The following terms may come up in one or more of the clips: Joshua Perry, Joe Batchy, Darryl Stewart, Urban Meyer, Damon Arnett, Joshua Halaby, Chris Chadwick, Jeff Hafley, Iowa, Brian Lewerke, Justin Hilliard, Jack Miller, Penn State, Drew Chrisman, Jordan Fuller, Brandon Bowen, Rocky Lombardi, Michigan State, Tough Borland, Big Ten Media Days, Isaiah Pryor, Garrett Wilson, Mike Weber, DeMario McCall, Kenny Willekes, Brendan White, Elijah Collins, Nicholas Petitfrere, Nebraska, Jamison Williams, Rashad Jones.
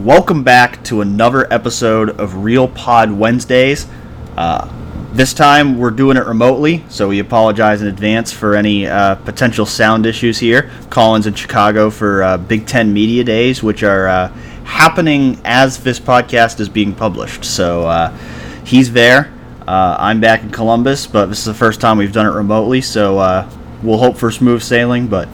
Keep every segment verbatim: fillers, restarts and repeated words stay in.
Welcome back to another episode of Real Pod Wednesdays. Uh, this time we're doing it remotely, so we apologize in advance for any uh, potential sound issues here. Colin's in Chicago for uh, Big Ten Media Days, which are uh, happening as this podcast is being published. So uh, he's there. Uh, I'm back in Columbus, but this is the first time we've done it remotely, so uh, we'll hope for smooth sailing, but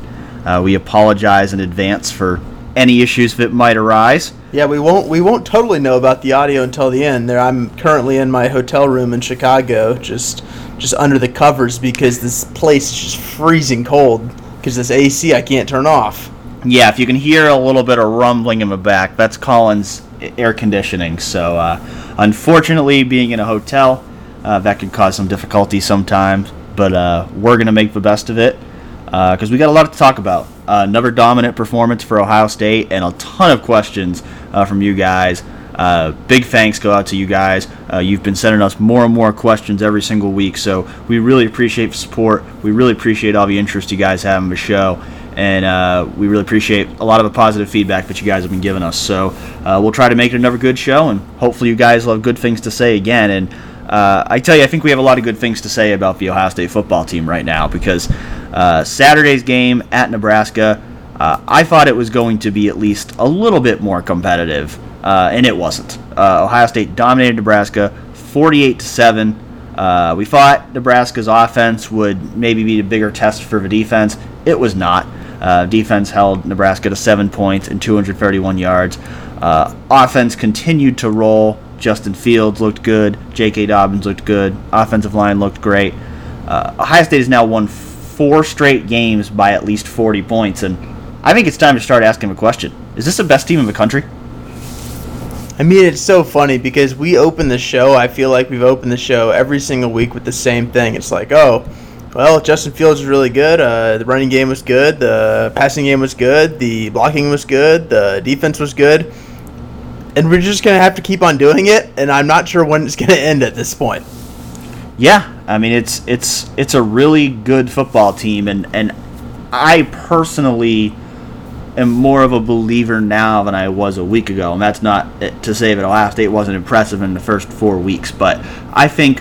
uh, we apologize in advance for any issues that might arise. Yeah, we won't we won't totally know about the audio until the end. There, I'm currently in my hotel room in Chicago, just just under the covers because this place is just freezing cold because this A C I can't turn off. Yeah, if you can hear a little bit of rumbling in the back, that's Colin's air conditioning. So, uh, unfortunately, being in a hotel, uh, that can cause some difficulty sometimes, but uh, we're going to make the best of it because uh, we got a lot to talk about. Uh, another dominant performance for Ohio State, and a ton of questions uh, from you guys. Uh, big thanks go out to you guys. Uh, you've been sending us more and more questions every single week, so we really appreciate the support. We really appreciate all the interest you guys have in the show, and uh, we really appreciate a lot of the positive feedback that you guys have been giving us. So uh, we'll try to make it another good show, and hopefully you guys will have good things to say again. And Uh, I tell you, I think we have a lot of good things to say about the Ohio State football team right now because uh, Saturday's game at Nebraska, uh, I thought it was going to be at least a little bit more competitive, uh, and it wasn't. Uh, Ohio State dominated Nebraska forty-eight to seven. Uh, we thought Nebraska's offense would maybe be the bigger test for the defense. It was not. Uh, defense held Nebraska to seven points and two hundred thirty-one yards. Uh, offense continued to roll. Justin Fields looked good. J K. Dobbins looked good. Offensive line looked great. Uh, Ohio State has now won four straight games by at least forty points, and I think it's time to start asking a question. Is this the best team in the country? I mean, it's so funny because we open the show, I feel like we've opened the show every single week with the same thing. It's like, oh, well, Justin Fields was really good. Uh, the running game was good. The passing game was good. The blocking was good. The defense was good. And we're just going to have to keep on doing it, and I'm not sure when it's going to end at this point. Yeah, I mean, it's it's it's a really good football team, and, and I personally am more of a believer now than I was a week ago, and that's not to say that Ohio State wasn't impressive in the first four weeks, but I think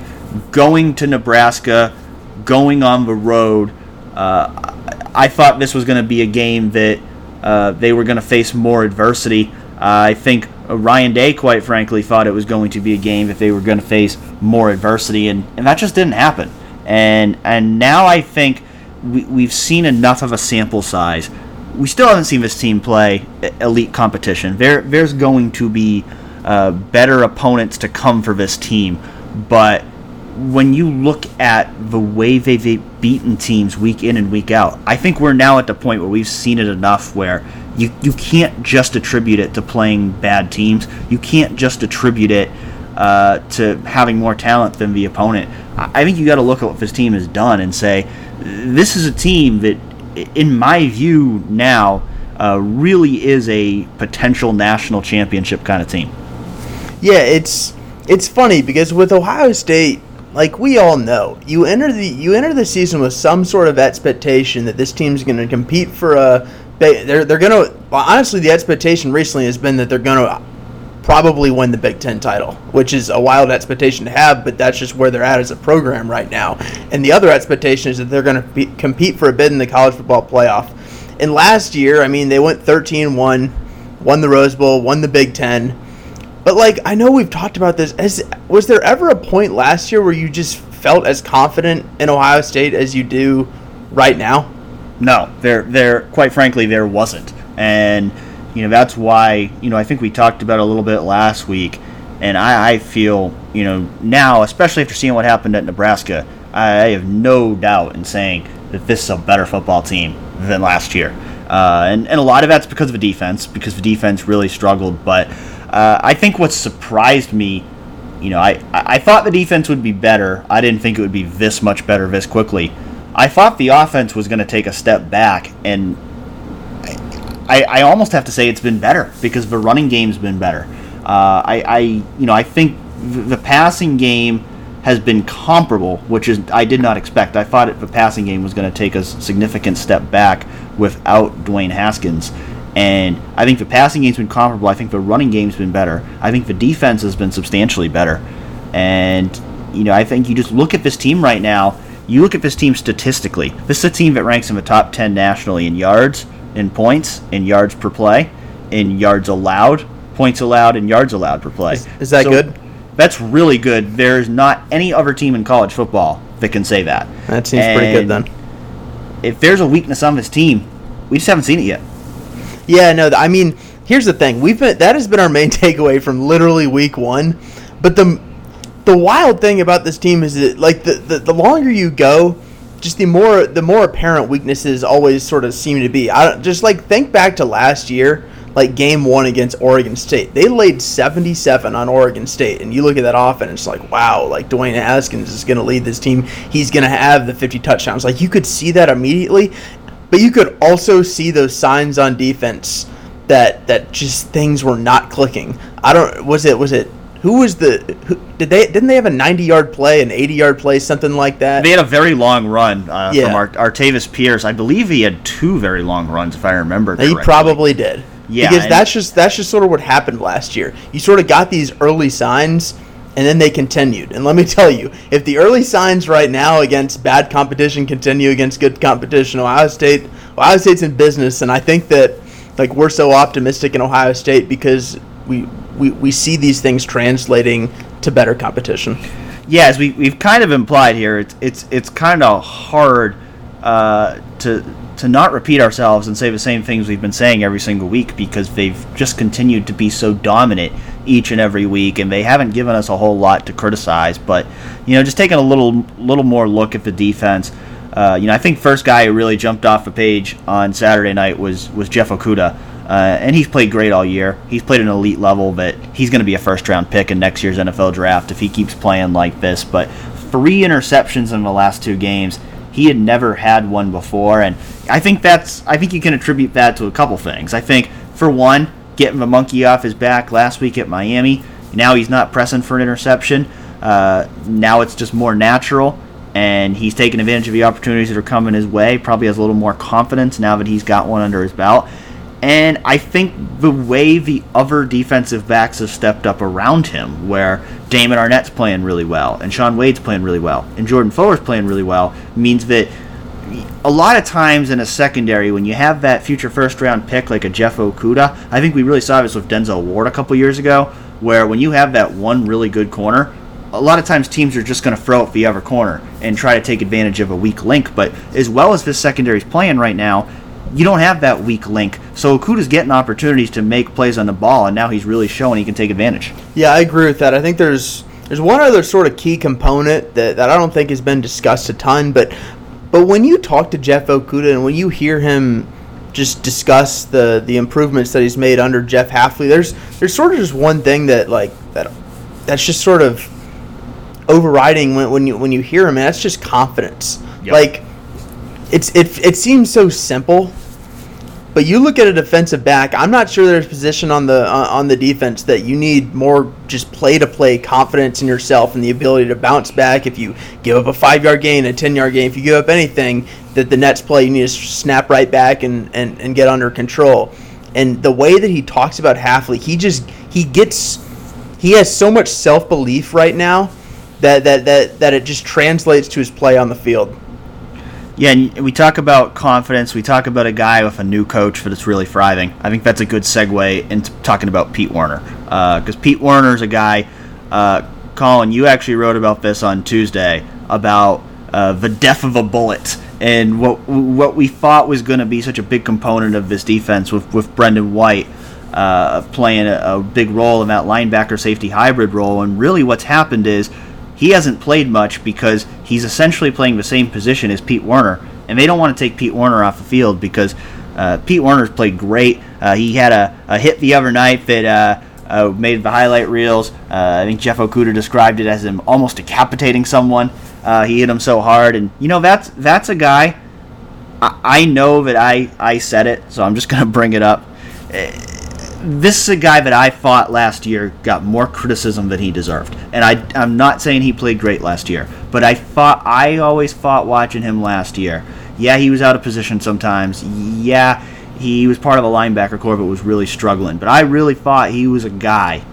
going to Nebraska, going on the road, uh, I thought this was going to be a game that uh, they were going to face more adversity. Uh, I think Ryan Day, quite frankly, thought it was going to be a game if they were going to face more adversity, and, and that just didn't happen. And and now I think we, we've seen enough of a sample size. We still haven't seen this team play elite competition. There There's going to be uh, better opponents to come for this team, but when you look at the way they've beaten teams week in and week out, I think we're now at the point where we've seen it enough where you, you can't just attribute it to playing bad teams. You can't just attribute it uh, to having more talent than the opponent. I think you got to look at what this team has done and say, this is a team that, in my view now, uh, really is a potential national championship kind of team. Yeah, it's it's funny because with Ohio State, like we all know, you enter the you enter the season with some sort of expectation that this team's going to compete for a. They're they're going to honestly the expectation recently has been that they're going to probably win the Big Ten title, which is a wild expectation to have, but that's just where they're at as a program right now. And the other expectation is that they're going to compete for a bid in the college football playoff. And last year, I mean, they went thirteen and one, won the Rose Bowl, won the Big Ten. But, like, I know we've talked about this. As, was there ever a point last year where you just felt as confident in Ohio State as you do right now? No, there, there. Quite frankly, there wasn't. And, you know, that's why, you know, I think we talked about it a little bit last week. And I, I feel, you know, now, especially after seeing what happened at Nebraska, I, I have no doubt in saying that this is a better football team than last year. Uh, and, and a lot of that's because of the defense, because the defense really struggled, but... Uh, I think what surprised me, you know, I, I thought the defense would be better. I didn't think it would be this much better this quickly. I thought the offense was going to take a step back, and I, I almost have to say it's been better because the running game's been better. Uh, I, I, you know, I think the passing game has been comparable, which is I did not expect. I thought it, the passing game was going to take a significant step back without Dwayne Haskins. And I think the passing game's been comparable. I think the running game's been better. I think the defense has been substantially better. And, you know, I think you just look at this team right now. You look at this team statistically. This is a team that ranks in the top ten nationally in yards, in points, in yards per play, in yards allowed, points allowed, and yards allowed per play. Is, is that so good? That's really good. There is not any other team in college football that can say that. That seems and pretty good then. If there's a weakness on this team, we just haven't seen it yet. Yeah, no, I mean, here's the thing. We've been, that has been our main takeaway from literally week one. But the the wild thing about this team is that, like, the, the, the longer you go, just the more the more apparent weaknesses always sort of seem to be. I don't, just, like, think back to last year, like, game one against Oregon State. They laid seventy-seven on Oregon State, and you look at that offense, it's like, wow, like, Dwayne Haskins is going to lead this team. He's going to have the fifty touchdowns. Like, you could see that immediately. But you could also see those signs on defense that that just things were not clicking. I don't was it was it who was the who, did they didn't they have a ninety-yard play, an eighty-yard play, something like that? They had a very long run uh, yeah. from Artavis Pierce. I believe he had two very long runs, if I remember correctly. He probably did. Yeah, because that's just that's just sort of what happened last year. You sort of got these early signs. And then they continued. And let me tell you, if the early signs right now against bad competition continue against good competition, Ohio State, Ohio State's in business. And I think that, like, we're so optimistic in Ohio State because we we, we see these things translating to better competition. Yeah, as we we've kind of implied here, it's it's it's kind of hard uh, to to not repeat ourselves and say the same things we've been saying every single week because they've just continued to be so dominant each and every week, and they haven't given us a whole lot to criticize. But, you know, just taking a little little more look at the defense, uh, you know, I think first guy who really jumped off the page on Saturday night was, was Jeff Okudah, uh, and he's played great all year. He's played at an elite level, but he's going to be a first-round pick in next year's N F L draft if he keeps playing like this. But three interceptions in the last two games. He had never had one before, and I think that's I think you can attribute that to a couple things. I think, for one, getting the monkey off his back last week at Miami. Now he's not pressing for an interception. Uh, now it's just more natural, and he's taking advantage of the opportunities that are coming his way. Probably has a little more confidence now that he's got one under his belt. And I think the way the other defensive backs have stepped up around him, where Damon Arnett's playing really well, and Sean Wade's playing really well, and Jordan Fuller's playing really well, means that a lot of times in a secondary, when you have that future first-round pick like a Jeff Okudah, I think we really saw this with Denzel Ward a couple years ago, where when you have that one really good corner, a lot of times teams are just going to throw up the other corner and try to take advantage of a weak link. But as well as this secondary's playing right now, you don't have that weak link. So Okudah's getting opportunities to make plays on the ball, and now he's really showing he can take advantage. Yeah, I agree with that. I think there's there's one other sort of key component that, that I don't think has been discussed a ton, but but when you talk to Jeff Okudah and when you hear him just discuss the, the improvements that he's made under Jeff Hafley, there's there's sort of just one thing that like that that's just sort of overriding when, when you when you hear him, and that's just confidence. Yep. Like It's it it seems so simple, but you look at a defensive back. I'm not sure there's a position on the uh, on the defense that you need more just play to play confidence in yourself and the ability to bounce back. If you give up a five yard gain, a ten yard gain, if you give up anything, that the next play you need to snap right back and, and, and get under control. And the way that he talks about Hafley, he just he gets he has so much self belief right now that, that that that it just translates to his play on the field. Yeah, and we talk about confidence. We talk about a guy with a new coach that's really thriving. I think that's a good segue into talking about Pete Werner, because uh, Pete Werner's a guy. Uh, Colin, you actually wrote about this on Tuesday about uh, the death of a bullet and what what we thought was going to be such a big component of this defense with with Brendan White uh, playing a, a big role in that linebacker safety hybrid role. And really, what's happened is, he hasn't played much because he's essentially playing the same position as Pete Werner, and they don't want to take Pete Werner off the field because uh, Pete Werner's played great. Uh, he had a, a hit the other night that uh, uh, made the highlight reels. Uh, I think Jeff Okudah described it as him almost decapitating someone. Uh, he hit him so hard, and you know that's that's a guy. I, I know that I I said it, so I'm just gonna bring it up. Uh, This is a guy that I thought last year got more criticism than he deserved. And I, I'm not saying he played great last year, but I thought I always thought watching him last year, yeah, he was out of position sometimes. Yeah, he was part of a linebacker corps but was really struggling. But I really thought he was a guy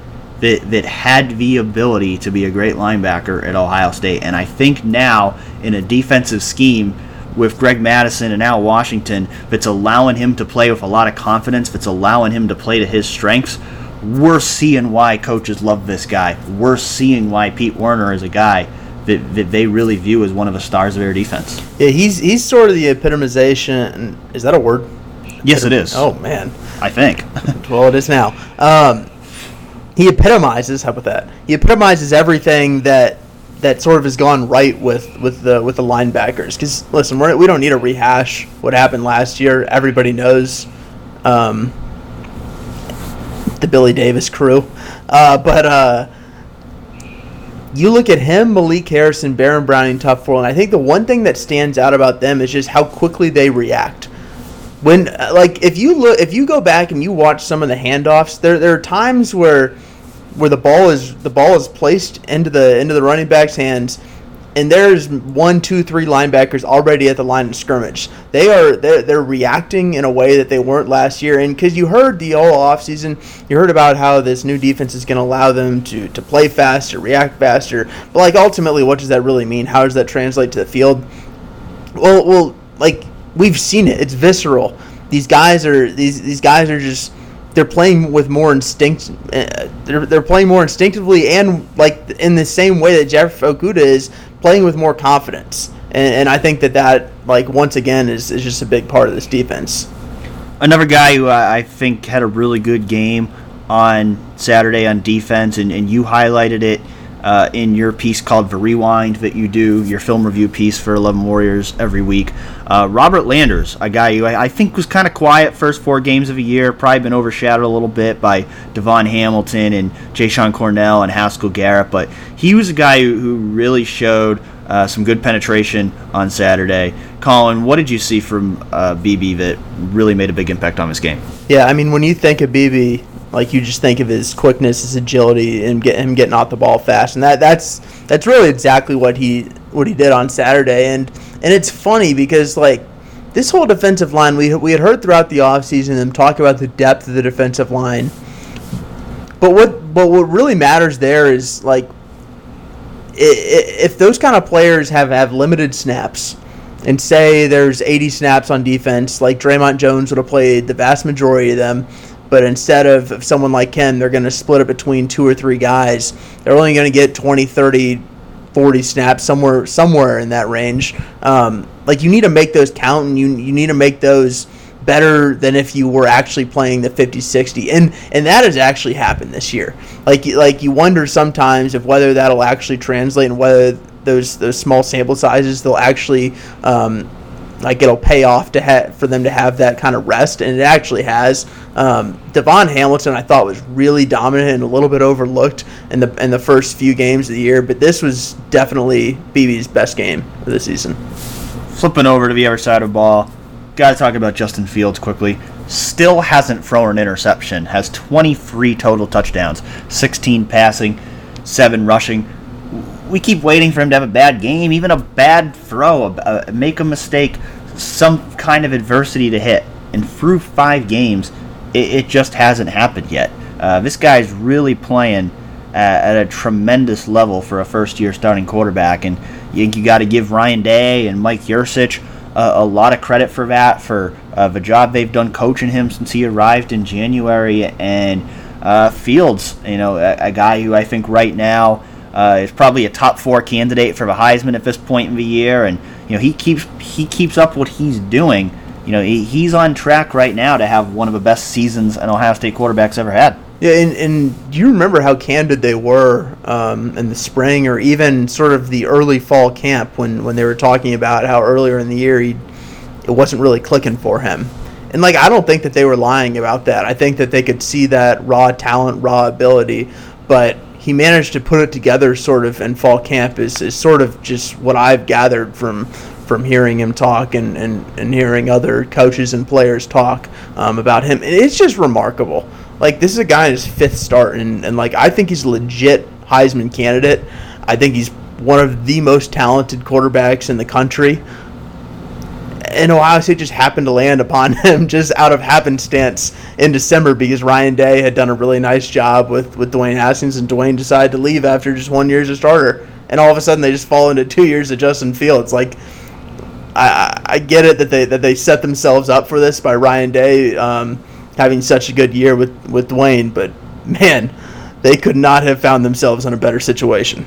that that had the ability to be a great linebacker at Ohio State. And I think now in a defensive scheme with Greg Mattison and Al Washington that's allowing him to play with a lot of confidence, that's allowing him to play to his strengths, we're seeing why coaches love this guy. We're seeing why Pete Werner is a guy that, that they really view as one of the stars of their defense. Yeah, he's he's sort of the epitomization. Is that a word? Yes, it is. Oh, man. I think. Well, it is now. Um, he epitomizes, how about that? He epitomizes everything that that sort of has gone right with, with the with the linebackers. Because, listen, we're, we don't need to rehash what happened last year. Everybody knows um, the Billy Davis crew. Uh, but uh, you look at him, Malik Harrison, Baron Browning, Top Four, and I think the one thing that stands out about them is just how quickly they react. When, like, if you look, if you go back and you watch some of the handoffs, there there are times where, where the ball is the ball is placed into the into the running back's hands, and there's one, two, three linebackers already at the line of scrimmage. They are they're, they're reacting in a way that they weren't last year. And because you heard the all offseason, you heard about how this new defense is going to allow them to to play faster, react faster. But like, ultimately, what does that really mean? How does that translate to the field? Well, well, like. We've seen it. It's visceral. These guys are these these guys are just they're playing with more instinct. Uh, they're they're playing more instinctively, and like in the same way that Jeff Okudah is playing with more confidence. And, and I think that that like once again is, is just a big part of this defense. Another guy who I think had a really good game on Saturday on defense, and, and you highlighted it uh, in your piece called The Rewind that you do, your film review piece for eleven Warriors every week. Uh, Robert Landers, a guy who I think was kind of quiet first four games of the year, probably been overshadowed a little bit by Devon Hamilton and Ja'Shawn Cornell and Haskell Garrett, but he was a guy who, who really showed uh, some good penetration on Saturday. Colin, what did you see from uh, B B that really made a big impact on this game? Yeah, I mean, when you think of B B, like you just think of his quickness, his agility, and get him getting off the ball fast, and that that's that's really exactly what he what he did on Saturday. And And it's funny because, like, this whole defensive line, we we had heard throughout the offseason them talk about the depth of the defensive line. But what but what really matters there is, like, if those kind of players have, have limited snaps, and say there's eighty snaps on defense, like Draymond Jones would have played the vast majority of them, but instead of, of someone like him, they're going to split it between two or three guys. They're only going to get twenty, thirty, forty snaps, somewhere somewhere in that range. Um, like, you need to make those count, and you you need to make those better than if you were actually playing the fifty sixty. And and that has actually happened this year. Like, like you wonder sometimes if whether that'll actually translate and whether those those small sample sizes, they'll actually, um, like, it'll pay off to ha- for them to have that kind of rest, and it actually has. Um, Devon Hamilton, I thought, was really dominant and a little bit overlooked in the in the first few games of the year, but this was definitely B B's best game of the season. Flipping over to the other side of the ball, got to talk about Justin Fields quickly. Still hasn't thrown an interception. Has twenty-three total touchdowns, sixteen passing, seven rushing. We keep waiting for him to have a bad game, even a bad throw, a, a, make a mistake, some kind of adversity to hit. And through five games, it, it just hasn't happened yet. Uh, this guy's really playing uh, at a tremendous level for a first-year starting quarterback, and you, you got to give Ryan Day and Mike Yurcich uh, a lot of credit for that, for uh, the job they've done coaching him since he arrived in January. And uh, Fields, you know, a, a guy who I think right now Uh, is probably a top four candidate for the Heisman at this point in the year, and you know he keeps he keeps up what he's doing. You know he, he's on track right now to have one of the best seasons an Ohio State quarterback's ever had. Yeah, and and you remember how candid they were um, in the spring, or even sort of the early fall camp when when they were talking about how earlier in the year he it wasn't really clicking for him. And, like, I don't think that they were lying about that. I think that they could see that raw talent, raw ability, but he managed to put it together sort of in fall camp is, is sort of just what I've gathered from from hearing him talk and, and, and hearing other coaches and players talk um, about him. And it's just remarkable. Like, this is a guy in his fifth start, and, and, like, I think he's a legit Heisman candidate. I think he's one of the most talented quarterbacks in the country. and Ohio State just happened to land upon him just out of happenstance in December because Ryan Day had done a really nice job with, with Dwayne Haskins, and Dwayne decided to leave after just one year as a starter. And all of a sudden, they just fall into two years of Justin Fields. Like, I, I get it that they that they set themselves up for this by Ryan Day um, having such a good year with, with Dwayne, but man, they could not have found themselves in a better situation.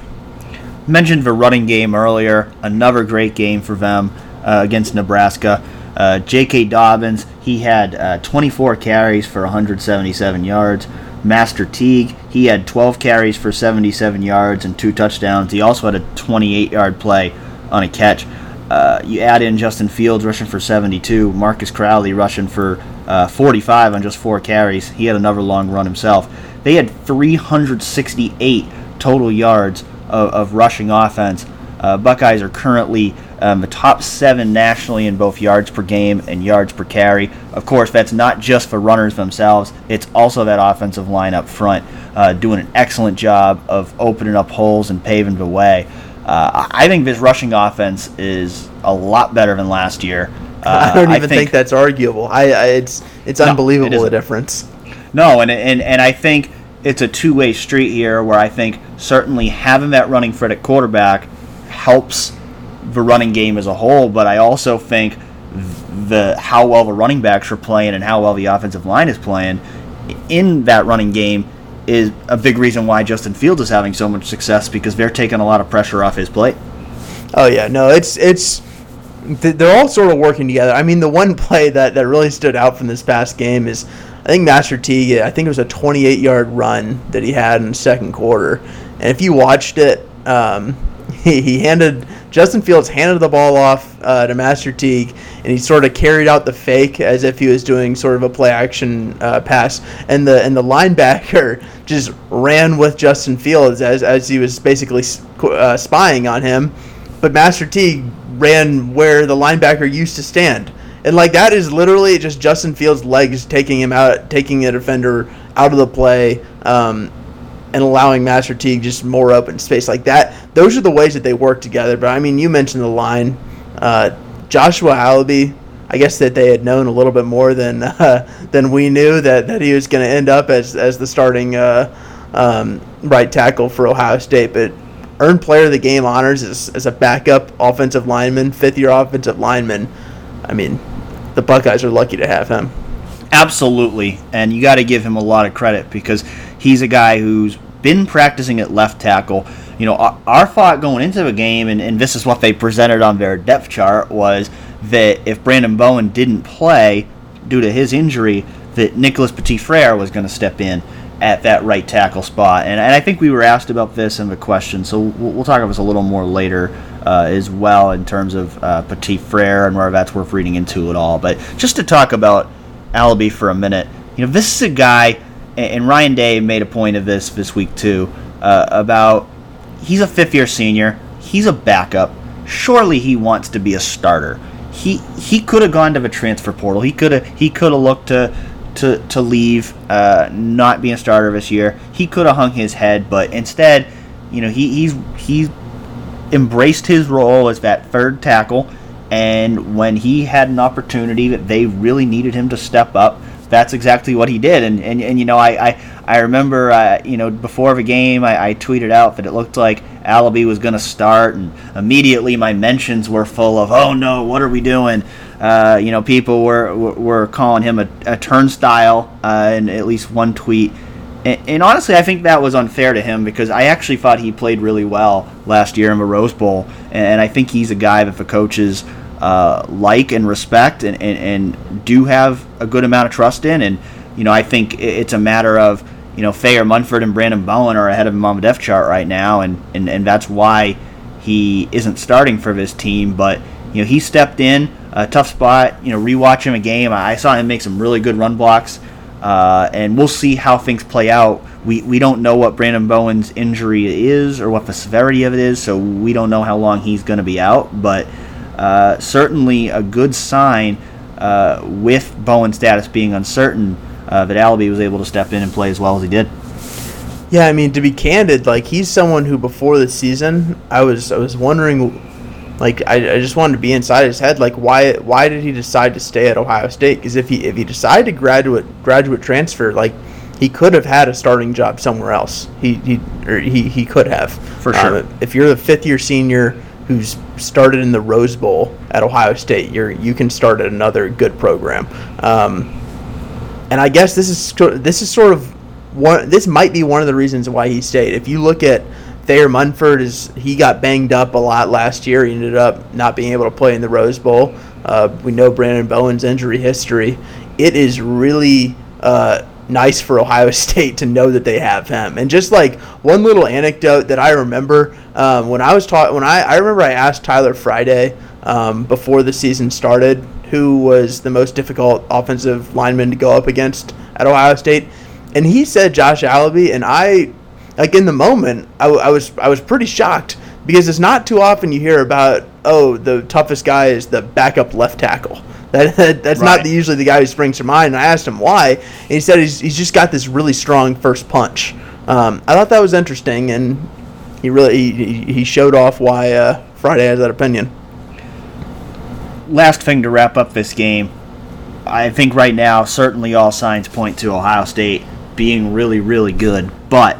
Mentioned the running game earlier. Another great game for them uh, against Nebraska. Uh, J K. Dobbins, he had uh, twenty-four carries for one hundred seventy-seven yards. Master Teague, he had twelve carries for seventy-seven yards and two touchdowns. He also had a twenty-eight-yard play on a catch. Uh, you add in Justin Fields rushing for seventy-two, Marcus Crowley rushing for uh, forty-five on just four carries. He had another long run himself. They had three hundred sixty-eight total yards of, of rushing offense. Uh, Buckeyes are currently um, the top seven nationally in both yards per game and yards per carry. Of course, that's not just for runners themselves. It's also that offensive line up front uh, doing an excellent job of opening up holes and paving the way. Uh, I think this rushing offense is a lot better than last year. Uh, I don't even I think, think that's arguable. I, I it's it's no, unbelievable it the difference. No, and and and I think it's a two-way street here, where I think certainly having that running threat at quarterback helps the running game as a whole, but I also think the how well the running backs are playing and how well the offensive line is playing in that running game is a big reason why Justin Fields is having so much success, because they're taking a lot of pressure off his plate. Oh, yeah. No, it's it's they're all sort of working together. I mean, the one play that, that really stood out from this past game is, I think Master Teague, I think it was a twenty-eight-yard run that he had in the second quarter. And if you watched it, um, he, he handed Justin Fields handed the ball off uh, to Master Teague, and he sort of carried out the fake as if he was doing sort of a play-action uh, pass, and the and the linebacker just ran with Justin Fields as as he was basically uh, spying on him, but Master Teague ran where the linebacker used to stand, and like that is literally just Justin Fields' legs taking him out, taking a defender out of the play. Um, and allowing Master Teague just more open space like that. Those are the ways that they work together. But, I mean, you mentioned the line. Uh, Joshua Halaby, I guess that they had known a little bit more than uh, than we knew that, that he was going to end up as, as the starting uh, um, right tackle for Ohio State. But earned player of the game honors as, as a backup offensive lineman, fifth-year offensive lineman. I mean, the Buckeyes are lucky to have him. Absolutely, and you got to give him a lot of credit because he's a guy who's been practicing at left tackle. You know, our, our thought going into the game, and, and this is what they presented on their depth chart, was that if Brandon Bowen didn't play due to his injury, that Nicholas Petitfrere was going to step in at that right tackle spot. And, and I think we were asked about this in the question, so we'll, we'll talk about this a little more later uh, as well in terms of uh, Petitfrere and where that's worth reading into at all. But just to talk about Halaby for a minute, you know, this is a guy, and Ryan Day made a point of this this week too, uh, about he's a fifth-year senior, he's a backup, surely he wants to be a starter. He he could have gone to the transfer portal, he could have he could have looked to to to leave, uh, not being a starter this year. He could have hung his head, but instead, you know, he he's he's embraced his role as that third tackle. And when he had an opportunity that they really needed him to step up, that's exactly what he did. And, and, and you know, I I, I remember, uh, you know, before the game, I, I tweeted out that it looked like Halaby was going to start, and immediately my mentions were full of, oh, no, what are we doing? Uh, you know, people were were calling him a, a turnstile uh, in at least one tweet. And, and honestly, I think that was unfair to him because I actually thought he played really well last year in the Rose Bowl, and I think he's a guy that the coaches uh, like and respect and, and, and do have a good amount of trust in. And, you know, I think it's a matter of, you know, Thayer Munford and Brandon Bowen are ahead of him on the depth chart right now, and, and, and that's why he isn't starting for this team. But, you know, he stepped in a tough spot, you know, rewatching a game. I saw him make some really good run blocks. Uh, and we'll see how things play out. We we don't know what Brandon Bowen's injury is or what the severity of it is, so we don't know how long he's going to be out. But uh, certainly a good sign uh, with Bowen's status being uncertain uh, that Halaby was able to step in and play as well as he did. Yeah, I mean, to be candid, like he's someone who before the season I was I was wondering Like, I, I just wanted to be inside his head. Like, why why did he decide to stay at Ohio State? Because if he if he decided to graduate graduate transfer, like, he could have had a starting job somewhere else. He he or he, he could have. For sure. Um, if you're the fifth year senior who's started in the Rose Bowl at Ohio State, you're you can start at another good program. Um, and I guess this is this is sort of one. This might be one of the reasons why he stayed. If you look at Thayer Munford, is he got banged up a lot last year. He ended up not being able to play in the Rose Bowl. Uh, we know Brandon Bowen's injury history. It is really uh, nice for Ohio State to know that they have him. And just like one little anecdote that I remember um, when I was taught, when I, I remember I asked Tyler Friday um, before the season started who was the most difficult offensive lineman to go up against at Ohio State, and he said Josh Allaby, and I. Like, in the moment, I, I was I was pretty shocked because it's not too often you hear about, oh, the toughest guy is the backup left tackle. That, that That's right. not the, usually the guy who springs to mind. And I asked him why, and he said he's, he's just got this really strong first punch. Um, I thought that was interesting, and he really he, he showed off why uh, Friday has that opinion. Last thing to wrap up this game, I think right now certainly all signs point to Ohio State being really, really good, but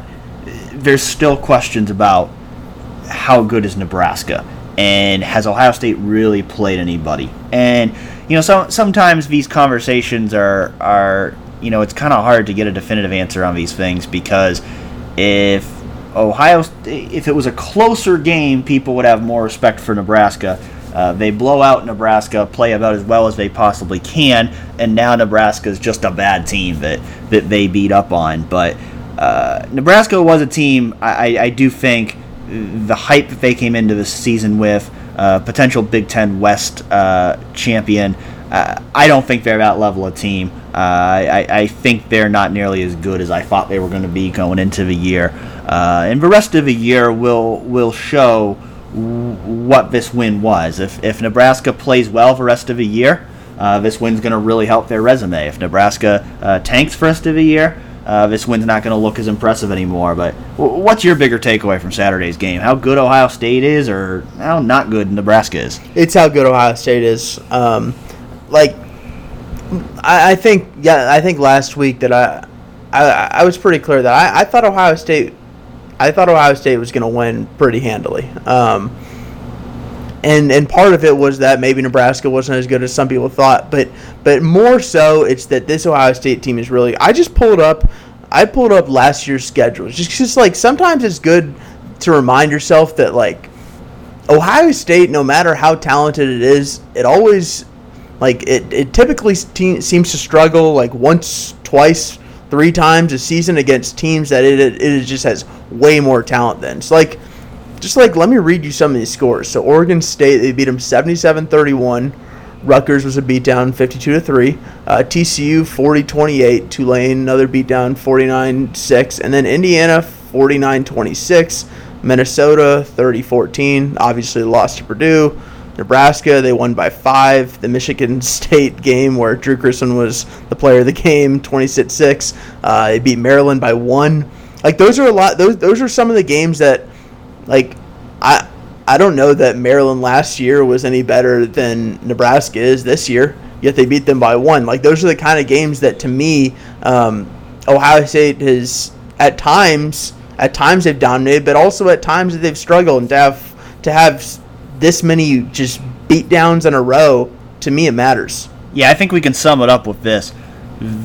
there's still questions about how good is Nebraska, and has Ohio State really played anybody? And, you know, so, sometimes these conversations are, are you know, it's kind of hard to get a definitive answer on these things, because if Ohio, if it was a closer game, people would have more respect for Nebraska. Uh, they blow out Nebraska, play about as well as they possibly can, and now Nebraska is just a bad team that, that they beat up on. But Uh, Nebraska was a team, I, I do think, the hype that they came into the season with, uh, potential Big Ten West uh, champion, uh, I don't think they're that level of team. Uh, I, I think they're not nearly as good as I thought they were going to be going into the year. Uh, and the rest of the year will will show w- what this win was. If, if Nebraska plays well the rest of the year, uh, this win's going to really help their resume. If Nebraska uh, tanks the rest of the year, Uh, this win's not going to look as impressive anymore. But what's your bigger takeaway from Saturday's game? How good Ohio State is, or how not good Nebraska is? It's how good Ohio State is. Um, like, I, I think, yeah, I think last week that I, I, I was pretty clear that I, I thought Ohio State, I thought Ohio State was going to win pretty handily. Um, And and part of it was that maybe Nebraska wasn't as good as some people thought, but but more so it's that this Ohio State team is really. I just pulled up, I pulled up last year's schedule. It's just, just like sometimes it's good to remind yourself that like Ohio State, no matter how talented it is, it always like it it typically te- seems to struggle like once, twice, three times a season against teams that it it, it just has way more talent than. It's like. Just like, let me read you some of these scores. So Oregon State, they beat them seventy-seven thirty-one. Rutgers was a beatdown, fifty-two to three. Uh, T C U, forty twenty-eight. Tulane, another beatdown, forty-nine six. And then Indiana, forty-nine twenty-six. Minnesota, thirty fourteen. Obviously lost to Purdue. Nebraska, they won by five. The Michigan State game where Drew Chrisman was the player of the game, twenty-six six. Uh, they beat Maryland by one. Like, those are a lot. Those those are some of the games that. Like, I I don't know that Maryland last year was any better than Nebraska is this year, yet they beat them by one. Like, those are the kind of games that, to me, um, Ohio State has, at times, at times they've dominated, but also at times that they've struggled. And to have, to have this many just beatdowns in a row, to me, it matters. Yeah, I think we can sum it up with this.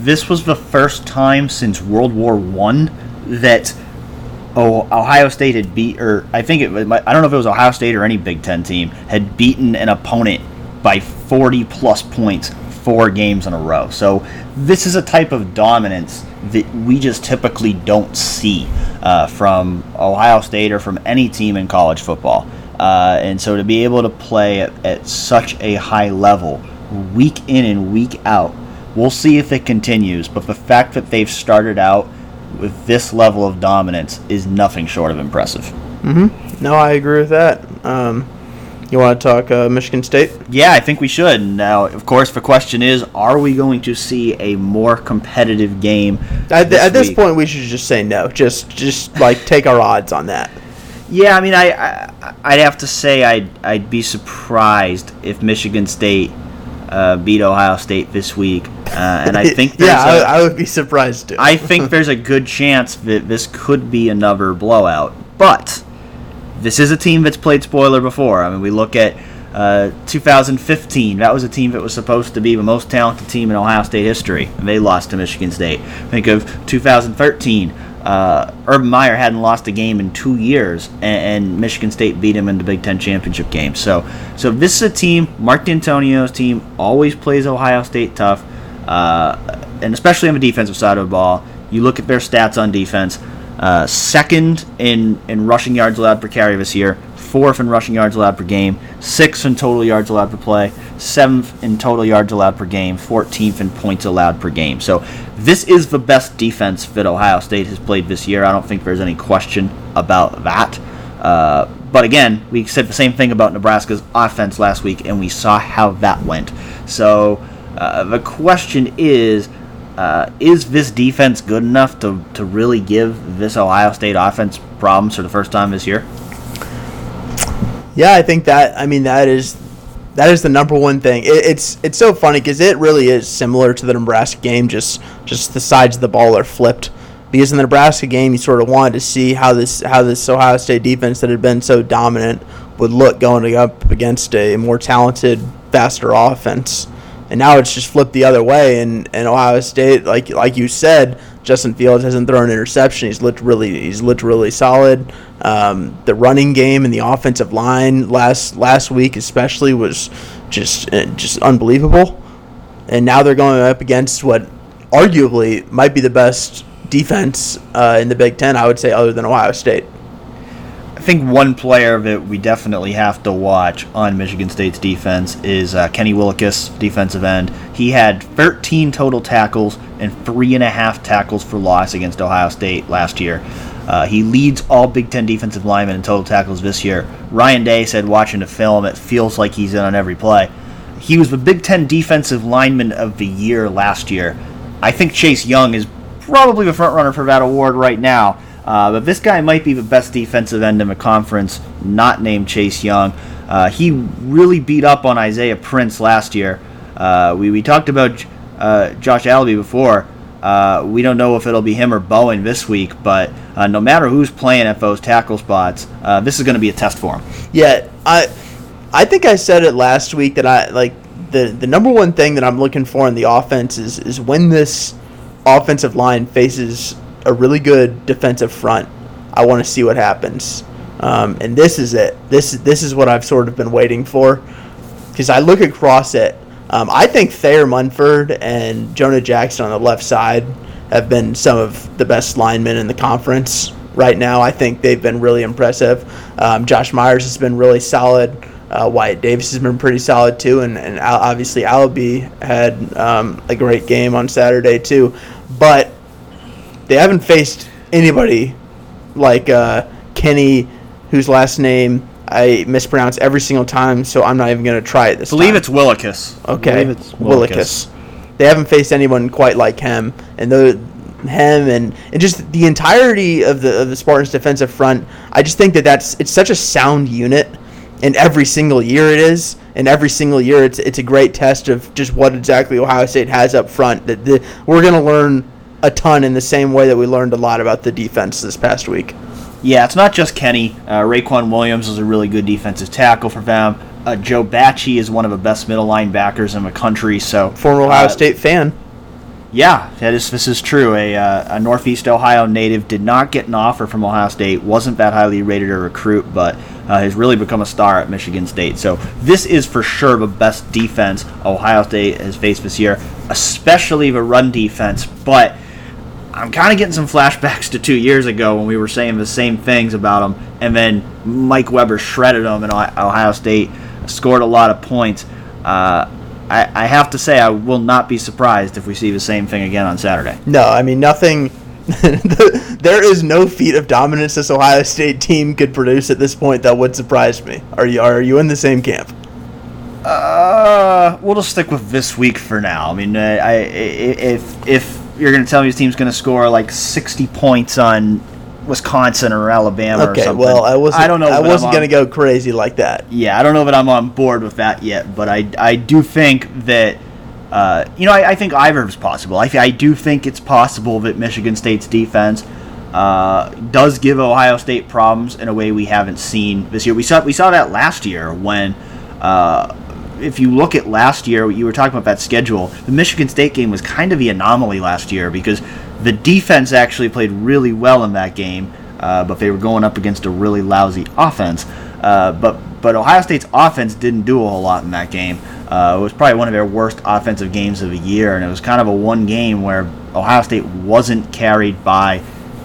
This was the first time since World War One that... Oh, Ohio State had beat, or I think it was, I don't know if it was Ohio State or any Big Ten team, had beaten an opponent by forty plus points four games in a row. So this is a type of dominance that we just typically don't see uh, from Ohio State or from any team in college football. Uh, and so to be able to play at, at such a high level, week in and week out, we'll see if it continues. But the fact that they've started out with this level of dominance is nothing short of impressive. Mm-hmm. No, I agree with that. Um, you want to talk uh, Michigan State? Yeah, I think we should. Now, of course, the question is, are we going to see a more competitive game? At, th- this at this point, we should just say no. Just, just like take our odds on that. Yeah, I mean, I, I I'd have to say I'd I'd be surprised if Michigan State uh, beat Ohio State this week, uh, and I think there's yeah, a, I, I would be surprised too. I think there's a good chance that this could be another blowout, but this is a team that's played spoiler before. I mean, we look at uh, two thousand fifteen. That was a team that was supposed to be the most talented team in Ohio State history, and they lost to Michigan State. Think of two thousand thirteen. Uh, Urban Meyer hadn't lost a game in two years, and, and Michigan State beat him in the Big Ten championship game. So, so this is a team. Mark D'Antonio's team always plays Ohio State tough, uh, and especially on the defensive side of the ball. You look at their stats on defense: uh, second in in rushing yards allowed per carry this year, fourth in rushing yards allowed per game, sixth in total yards allowed per play, seventh in total yards allowed per game, fourteenth in points allowed per game. So this is the best defense that Ohio State has played this year. I don't think there's any question about that. Uh, but again, we said the same thing about Nebraska's offense last week, and we saw how that went. So uh, the question is, uh, is this defense good enough to, to really give this Ohio State offense problems for the first time this year? Yeah, I think that, I mean, that is... That is the number one thing. It, it's it's so funny because it really is similar to the Nebraska game, just just the sides of the ball are flipped. Because in the Nebraska game, you sort of wanted to see how this how this Ohio State defense that had been so dominant would look going up against a more talented, faster offense. And now it's just flipped the other way. And, and Ohio State, like like you said, Justin Fields hasn't thrown an interception. He's looked really he's looked really solid. Um, the running game and the offensive line last last week especially was just just unbelievable. And now they're going up against what arguably might be the best defense uh, in the Big Ten, I would say, other than Ohio State. I think one player that we definitely have to watch on Michigan State's defense is uh, Kenny Willekes, defensive end. He had thirteen total tackles and three and a half tackles for loss against Ohio State last year. Uh, he leads all Big Ten defensive linemen in total tackles this year. Ryan Day said, watching the film, it feels like he's in on every play. He was the Big Ten defensive lineman of the year last year. I think Chase Young is probably the front runner for that award right now. Uh, but this guy might be the best defensive end in the conference, not named Chase Young. Uh, he really beat up on Isaiah Prince last year. Uh, we, we talked about uh, Josh Allaby before. Uh, we don't know if it'll be him or Bowen this week, but uh, no matter who's playing at those tackle spots, uh, this is going to be a test for him. Yeah, I I think I said it last week that I like the the number one thing that I'm looking for in the offense is is when this offensive line faces a really good defensive front, I want to see what happens. Um, and this is it. This this is what I've sort of been waiting for, because I look across it. Um, I think Thayer Munford and Jonah Jackson on the left side have been some of the best linemen in the conference right now. I think they've been really impressive. Um, Josh Myers has been really solid. Uh, Wyatt Davis has been pretty solid too. And, and obviously Allaby had um, a great game on Saturday too. But they haven't faced anybody like uh, Kenny, whose last name I mispronounce every single time, so I'm not even going to try it this time. I believe it's Willekes. Okay, it's Willekes. Willekes. They haven't faced anyone quite like him, and the him and, and just the entirety of the of the Spartans' defensive front. I just think that that's it's such a sound unit, and every single year it is, and every single year it's it's a great test of just what exactly Ohio State has up front. That the, we're going to learn a ton in the same way that we learned a lot about the defense this past week. Yeah, it's not just Kenny. Uh, Raekwon Williams is a really good defensive tackle for them. Uh, Joe Batchy is one of the best middle linebackers in the country. So former Ohio uh, State fan. Yeah, that is, this is true. A, uh, a Northeast Ohio native did not get an offer from Ohio State, wasn't that highly rated or recruit, but uh, has really become a star at Michigan State. So this is for sure the best defense Ohio State has faced this year, especially the run defense, but I'm kind of getting some flashbacks to two years ago when we were saying the same things about them, and then Mike Weber shredded them, and Ohio State scored a lot of points. Uh, I, I have to say I will not be surprised if we see the same thing again on Saturday. No, I mean, nothing – there is no feat of dominance this Ohio State team could produce at this point that would surprise me. Are you, are you in the same camp? Uh, we'll just stick with this week for now. I mean, I, I if if – you're going to tell me this team's going to score like sixty points on Wisconsin or Alabama okay, or something. Okay, well, I wasn't, I don't know I wasn't going to go crazy like that. Yeah, I don't know that I'm on board with that yet, but I, I do think that, uh, you know, I, I think either is possible. I, I do think it's possible that Michigan State's defense uh, does give Ohio State problems in a way we haven't seen this year. We saw, we saw that last year when, uh, if you look at last year, you were talking about that schedule. The Michigan State game was kind of the anomaly last year because the defense actually played really well in that game, uh, but they were going up against a really lousy offense. Uh, but but Ohio State's offense didn't do a whole lot in that game. Uh, it was probably one of their worst offensive games of the year, and it was kind of a one game where Ohio State wasn't carried by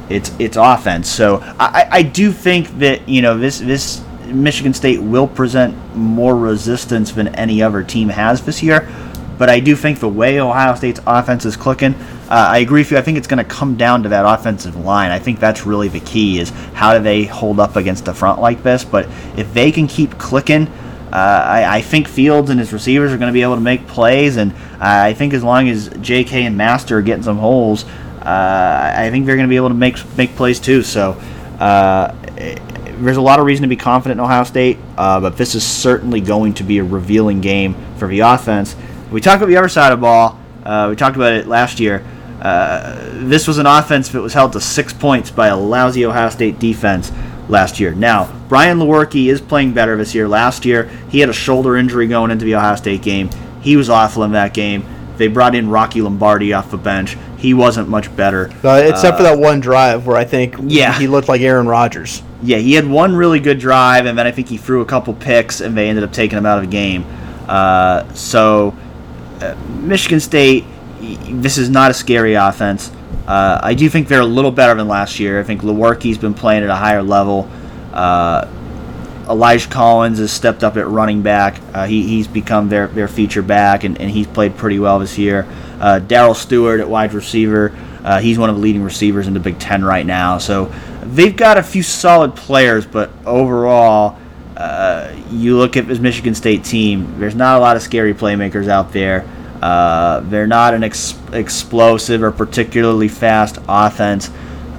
its its offense. So I, I do think that, you know, this this Michigan State will present more resistance than any other team has this year. But I do think the way Ohio State's offense is clicking, uh, I agree with you. I think it's going to come down to that offensive line. I think that's really the key is how do they hold up against the front like this. But if they can keep clicking, uh, I, I think Fields and his receivers are going to be able to make plays. And uh, I think as long as J K and Master are getting some holes, uh, I think they're going to be able to make make plays too. So uh, there's a lot of reason to be confident in Ohio State. Uh, but this is certainly going to be a revealing game for the offense. We talked about the other side of the ball. Uh, we talked about it last year. Uh, this was an offense that was held to six points by a lousy Ohio State defense last year. Now, Brian Lewerke is playing better this year. Last year, he had a shoulder injury going into the Ohio State game. He was awful in that game. They brought in Rocky Lombardi off the bench. He wasn't much better. Uh, except uh, for that one drive where I think yeah. he looked like Aaron Rodgers. Yeah, he had one really good drive, and then I think he threw a couple picks, and they ended up taking him out of the game. Uh, so... Uh, Michigan State, this is not a scary offense. Uh, I do think they're a little better than last year. I think Lewerke's been playing at a higher level. Uh, Elijah Collins has stepped up at running back. Uh, he, he's become their, their feature back, and, and he's played pretty well this year. Uh, Darryl Stewart at wide receiver. Uh, he's one of the leading receivers in the Big Ten right now. So they've got a few solid players, but overall... Uh, you look at this Michigan State team, there's not a lot of scary playmakers out there. Uh, they're not an ex- explosive or particularly fast offense.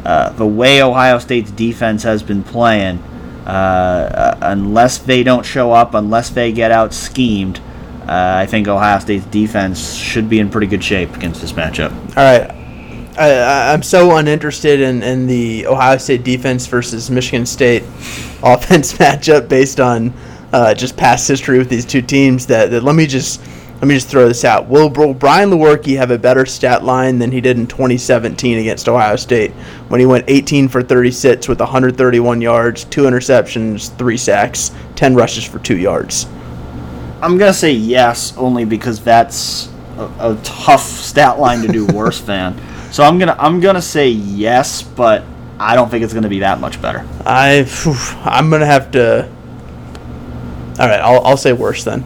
Uh, the way Ohio State's defense has been playing, uh, uh, unless they don't show up, unless they get out-schemed, uh, I think Ohio State's defense should be in pretty good shape against this matchup. All right. I, I'm so uninterested in, in the Ohio State defense versus Michigan State offense matchup based on uh, just past history with these two teams that, that let me just let me just throw this out. Will, will Brian Lewerke have a better stat line than he did in twenty seventeen against Ohio State when he went eighteen for thirty-six with one hundred thirty-one yards, two interceptions, three sacks, ten rushes for two yards? I'm going to say yes, only because that's a, a tough stat line to do worse than. So I'm gonna I'm gonna say yes, but I don't think it's gonna be that much better. I phew, I'm gonna have to. All right, I'll I'll say worse then.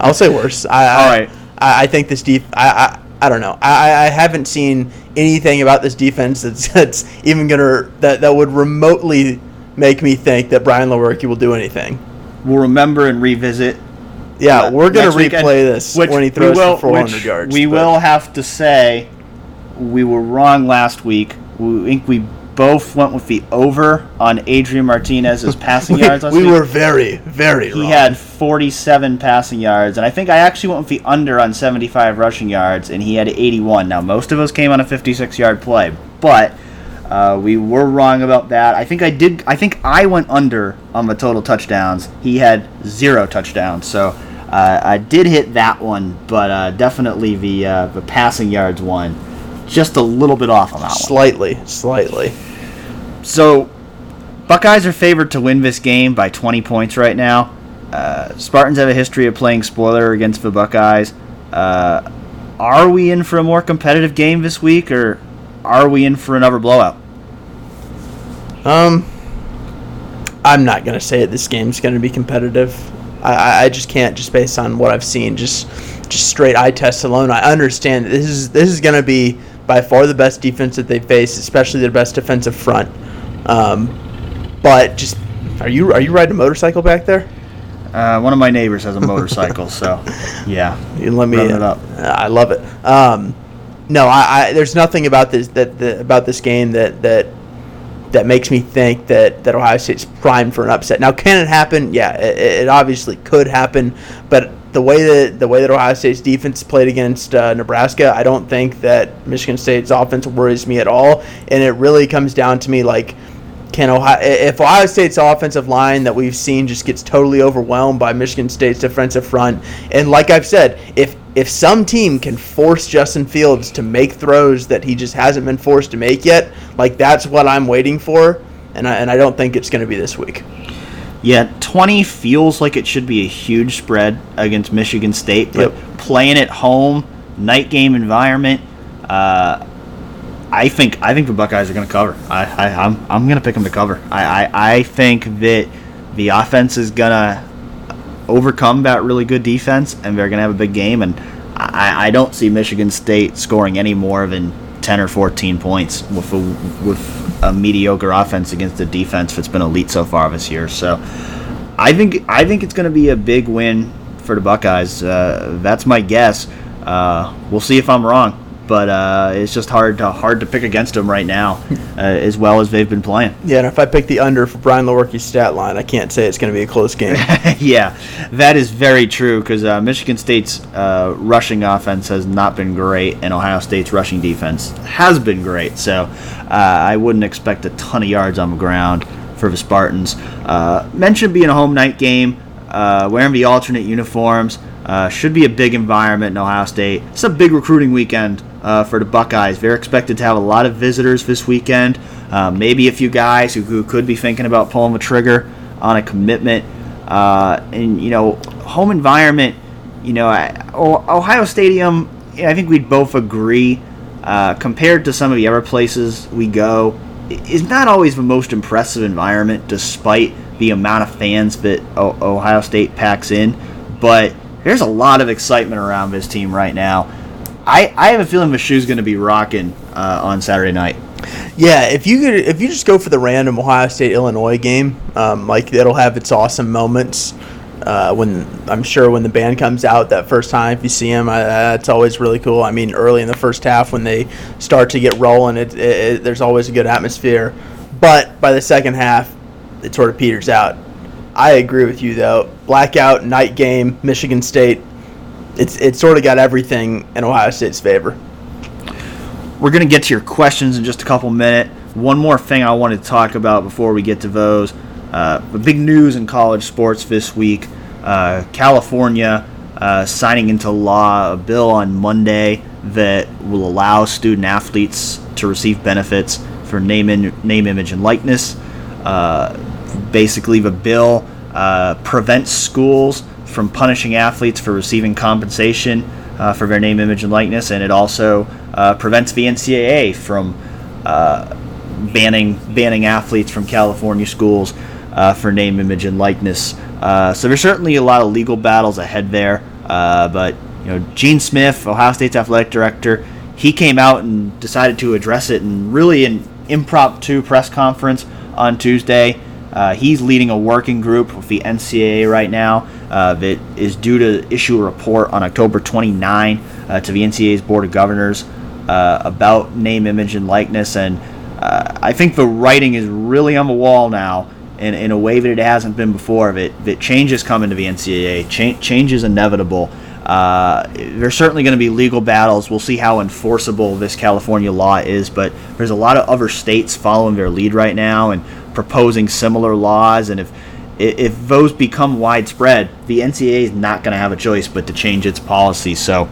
I'll say worse. I, all right. I, I think this def. I, I I don't know. I I haven't seen anything about this defense that's that's even gonna that, that would remotely make me think that Brian Lewerke will do anything. We'll remember and revisit. Yeah, uh, we're gonna replay weekend, this which when he throws will, for four hundred yards. We but. will have to say. We were wrong last week. We think we both went with the over on Adrian Martinez's passing we, yards last we week. We were very, very he wrong. He had forty-seven passing yards, and I think I actually went with the under on seventy-five rushing yards, and he had eighty-one. Now, most of us came on a fifty-six-yard play, but uh, we were wrong about that. I think I did. I think I went under on the total touchdowns. He had zero touchdowns, so... Uh, I did hit that one, but uh, definitely the, uh, the passing yards one. Just a little bit off on that one. Slightly, slightly. So, Buckeyes are favored to win this game by twenty points right now. Uh, Spartans have a history of playing spoiler against the Buckeyes. Uh, are we in for a more competitive game this week, or are we in for another blowout? Um, I'm not going to say that this game's going to be competitive. I, I just can't, just based on what I've seen, just just straight eye test alone. I understand that this is this is going to be by far the best defense that they face, especially their best defensive front. Um, but just are you are you riding a motorcycle back there? Uh, one of my neighbors has a motorcycle, so yeah. You let me. Run it up. Uh, I love it. Um, no, I, I there's nothing about this that the, about this game that that that makes me think that, that Ohio State's primed for an upset. Now, can it happen? Yeah, it, it obviously could happen, but the way that the way that Ohio State's defense played against uh, Nebraska, I don't think that Michigan State's offense worries me at all, and it really comes down to me like, can Ohio, if Ohio State's offensive line that we've seen just gets totally overwhelmed by Michigan State's defensive front, and like I've said, if if some team can force Justin Fields to make throws that he just hasn't been forced to make yet, like that's what I'm waiting for, and I, and I don't think it's going to be this week. Yeah, twenty feels like it should be a huge spread against Michigan State, but yep. Playing at home, night game environment, uh, I think I think the Buckeyes are going to cover. I, I I'm I'm going to pick them to cover. I, I, I think that the offense is going to overcome that really good defense, and they're going to have a big game. And I, I don't see Michigan State scoring any more than ten or fourteen points with a, with a mediocre offense against the defense that's been elite so far this year. So I think I think it's going to be a big win for the Buckeyes. Uh, that's my guess. Uh, we'll see if I'm wrong, but uh, it's just hard to hard to pick against them right now, uh, as well as they've been playing. Yeah, and if I pick the under for Brian Lewerke's stat line, I can't say it's going to be a close game. Yeah, that is very true, because uh, Michigan State's uh, rushing offense has not been great, and Ohio State's rushing defense has been great, so uh, I wouldn't expect a ton of yards on the ground for the Spartans. Uh, mentioned being a home night game, uh, wearing the alternate uniforms, uh, should be a big environment in Ohio State. It's a big recruiting weekend uh, for the Buckeyes. They're expected to have a lot of visitors this weekend. Uh, maybe a few guys who, who could be thinking about pulling the trigger on a commitment. Uh, and, you know, home environment, you know, Ohio Stadium, I think we'd both agree, uh, compared to some of the other places we go, is not always the most impressive environment despite the amount of fans that Ohio State packs in. But there's a lot of excitement around this team right now. I, I have a feeling the shoe's going to be rocking uh, on Saturday night. Yeah, if you could, if you just go for the random Ohio State-Illinois game, um, like it'll have its awesome moments. Uh, when I'm sure when the band comes out that first time, if you see them, uh, it's always really cool. I mean, early in the first half when they start to get rolling, it, it, it, there's always a good atmosphere. But by the second half, it sort of peters out. I agree with you, though. Blackout, night game, Michigan State. It's it's sort of got everything in Ohio State's favor. We're going to get to your questions in just a couple minutes. One more thing I wanted to talk about before we get to those. Uh, the big news in college sports this week. Uh, California uh, signing into law a bill on Monday that will allow student-athletes to receive benefits for name, in, name image, and likeness. Uh Basically, the bill uh, prevents schools from punishing athletes for receiving compensation uh, for their name, image, and likeness, and it also uh, prevents the N C double A from uh, banning banning athletes from California schools uh, for name, image, and likeness. Uh, so there's certainly a lot of legal battles ahead there. Uh, but you know, Gene Smith, Ohio State's athletic director, he came out and decided to address it in really an impromptu press conference on Tuesday. Uh, he's leading a working group with the N C double A right now uh, that is due to issue a report on October twenty-ninth uh, to the N C double A's Board of Governors uh, about name, image, and likeness. And uh, I think the writing is really on the wall now in, in a way that it hasn't been before, that, that change is coming to the N C double A. Ch- change is inevitable. Uh, there's certainly going to be legal battles. We'll see how enforceable this California law is, but there's a lot of other states following their lead right now and proposing similar laws, and if if those become widespread, the N C double A is not going to have a choice but to change its policy. So,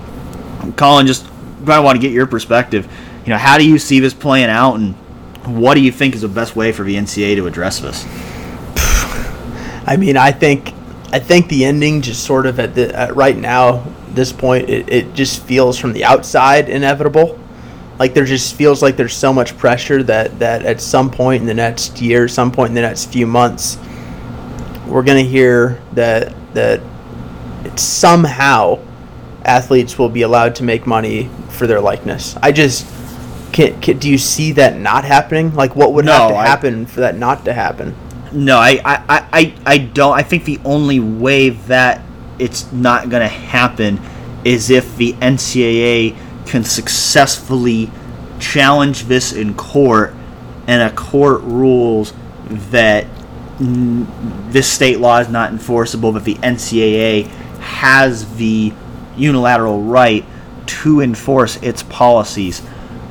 Colin, just I want to get your perspective. You know, how do you see this playing out, and what do you think is the best way for the N C double A to address this? I mean, I think I think the ending just sort of at the at right now, this point, it, it just feels from the outside inevitable. Like there just feels like there's so much pressure that, that at some point in the next year, some point in the next few months, we're going to hear that that it's somehow athletes will be allowed to make money for their likeness. I just can't, can't do you see that not happening? Like what would no, have to I, happen for that not to happen? No, I, I, I, I don't. I think the only way that it's not going to happen is if the N C double A can successfully challenge this in court and a court rules that n- this state law is not enforceable, but the N C double A has the unilateral right to enforce its policies.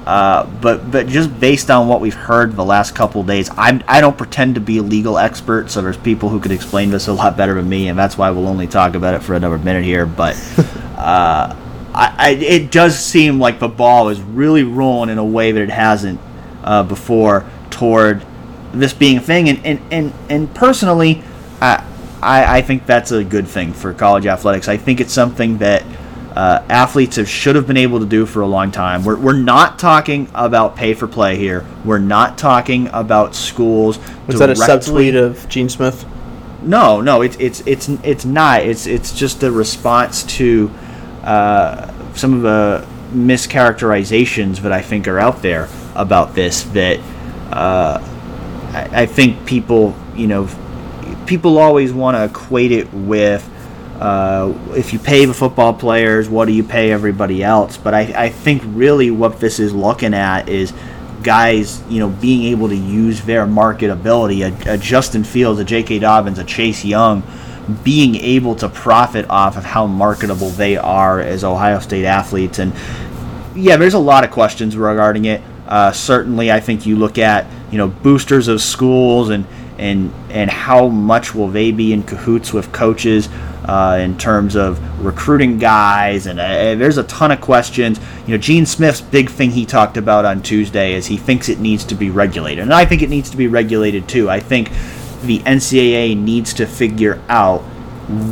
Uh, but but just based on what we've heard the last couple of days, I'm, I don't pretend to be a legal expert, so there's people who could explain this a lot better than me, and that's why we'll only talk about it for another minute here. But uh, I, I, it does seem like the ball is really rolling in a way that it hasn't uh, before toward this being a thing. And, and, and, and personally, I, I, I think that's a good thing for college athletics. I think it's something that Uh, athletes have, should have been able to do for a long time. We're, we're not talking about pay for play here. We're not talking about schools. Was that a subtweet of Gene Smith? No, no, it's it's it's it's not. It's it's just a response to uh, some of the mischaracterizations that I think are out there about this. That uh, I, I think people, you know, people always want to equate it with, Uh, if you pay the football players, what do you pay everybody else? But I, I think really what this is looking at is guys, you know, being able to use their marketability, a, a Justin Fields, a J K. Dobbins, a Chase Young, being able to profit off of how marketable they are as Ohio State athletes. And, yeah, there's a lot of questions regarding it. Uh, certainly I think you look at, you know, boosters of schools and, and, and how much will they be in cahoots with coaches. Uh, in terms of recruiting guys, and uh, there's a ton of questions. You know, Gene Smith's big thing he talked about on Tuesday is he thinks it needs to be regulated, and I think it needs to be regulated too. I think the N C double A needs to figure out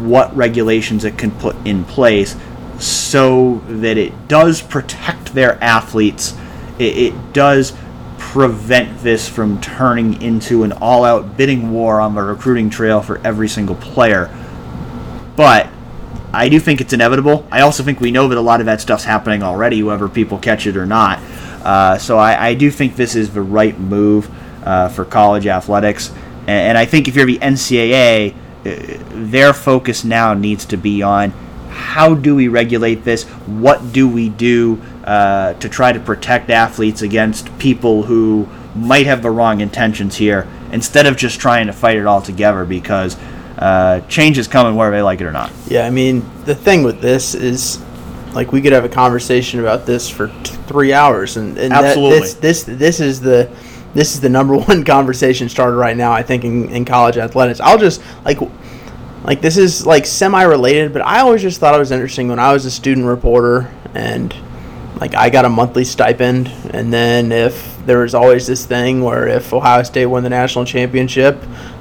what regulations it can put in place so that it does protect their athletes. It, it does prevent this from turning into an all-out bidding war on the recruiting trail for every single player. But I do think it's inevitable. I also think we know that a lot of that stuff's happening already, whether people catch it or not. Uh, so I, I do think this is the right move uh, for college athletics. And, and I think if you're the N C double A, their focus now needs to be on how do we regulate this? What do we do uh, to try to protect athletes against people who might have the wrong intentions here, instead of just trying to fight it all together, because Uh, change is coming whether they like it or not. Yeah, I mean, the thing with this is, like, we could have a conversation about this for t- three hours, and, and absolutely, that, this, this this is the this is the number one conversation starter right now, I think, in, in college athletics. I'll just like like this is like semi-related, but I always just thought it was interesting when I was a student reporter, and like I got a monthly stipend, and then if there was always this thing where if Ohio State won the national championship,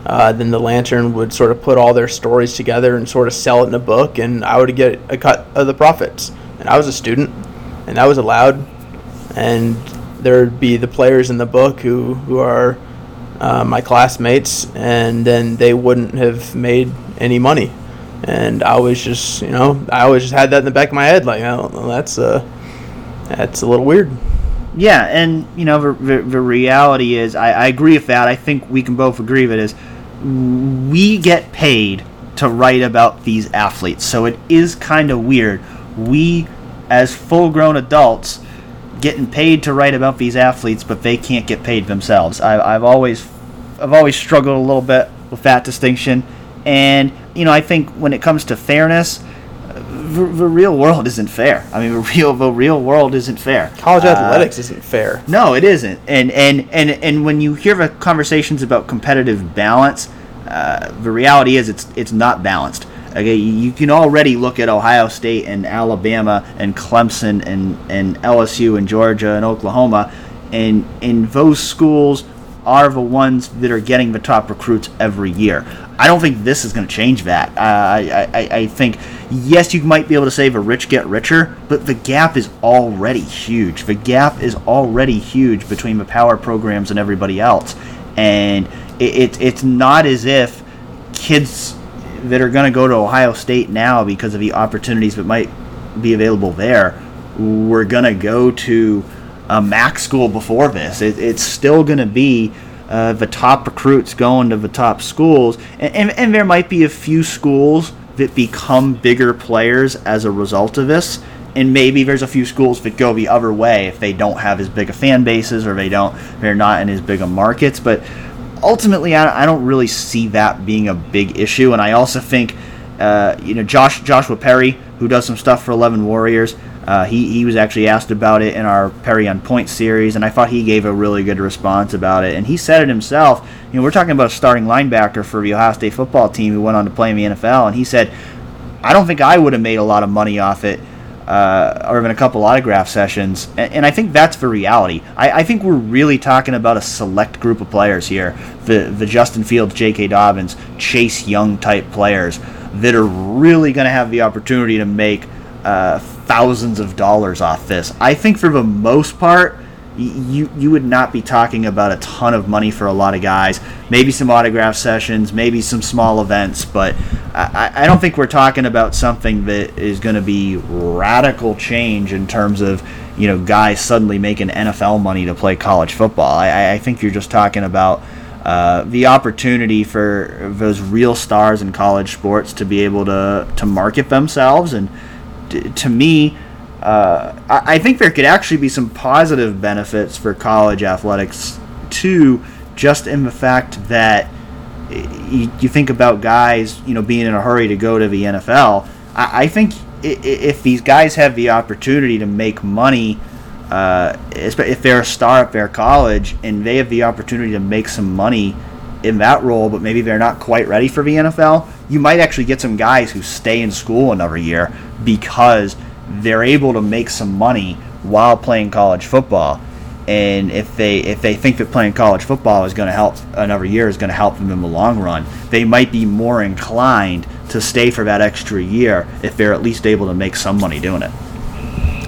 Uh, then the Lantern would sort of put all their stories together and sort of sell it in a book, and I would get a cut of the profits. And I was a student, and that was allowed. And there would be the players in the book who, who are uh, my classmates, and then they wouldn't have made any money. And I was just, you know, I always just had that in the back of my head, like, oh, that's, uh, that's a little weird. Yeah, and, you know, the, the reality is, I, I agree with that. I think we can both agree with it is, we get paid to write about these athletes, so it is kind of weird. We, as full-grown adults, getting paid to write about these athletes, but they can't get paid themselves. I've, I've always, I've always struggled a little bit with that distinction, and you know, I think when it comes to fairness, the, the real world isn't fair. I mean, the real, the real world isn't fair. College uh, athletics isn't fair. No, it isn't. And and and and when you hear the conversations about competitive balance, Uh, the reality is it's it's not balanced. Okay, you can already look at Ohio State and Alabama and Clemson and, and L S U and Georgia and Oklahoma, and and those schools are the ones that are getting the top recruits every year. I don't think this is going to change that. Uh, I, I I think, yes, you might be able to say the rich get richer, but the gap is already huge. The gap is already huge between the power programs and everybody else, and It, it, it's not as if kids that are going to go to Ohio State now because of the opportunities that might be available there were going to go to a MAC school before this. It, it's still going to be uh, the top recruits going to the top schools. And, and, and there might be a few schools that become bigger players as a result of this. and maybe there's a few schools that go the other way if they don't have as big a fan bases or they don't, they're not in as big a markets. But ultimately, I, I don't really see that being a big issue. And I also think, uh, you know, Josh Joshua Perry, who does some stuff for eleven Warriors, uh, he he was actually asked about it in our Perry on Point series, and I thought he gave a really good response about it. And he said it himself. You know, we're talking about a starting linebacker for the Ohio State football team who went on to play in the N F L, and he said, I don't think I would have made a lot of money off it, uh, or even a couple autograph sessions. And, and I think that's the reality. I, I think we're really talking about a select group of players here, the, the Justin Fields, J K. Dobbins, Chase Young type players that are really going to have the opportunity to make uh, thousands of dollars off this. I think for the most part, you you would not be talking about a ton of money for a lot of guys. Maybe some autograph sessions, maybe some small events, but I, I don't think we're talking about something that is going to be radical change in terms of, you know, guys suddenly making N F L money to play college football. I, I think you're just talking about uh, the opportunity for those real stars in college sports to be able to, to market themselves. And t- to me... Uh, I think there could actually be some positive benefits for college athletics, too, just in the fact that you, you think about guys, you know, being in a hurry to go to the N F L. I, I think if these guys have the opportunity to make money, uh, if they're a star at their college and they have the opportunity to make some money in that role, but maybe they're not quite ready for the N F L, you might actually get some guys who stay in school another year because they're able to make some money while playing college football. And if they if they think that playing college football is going to help another year, is going to help them in the long run, they might be more inclined to stay for that extra year if they're at least able to make some money doing it.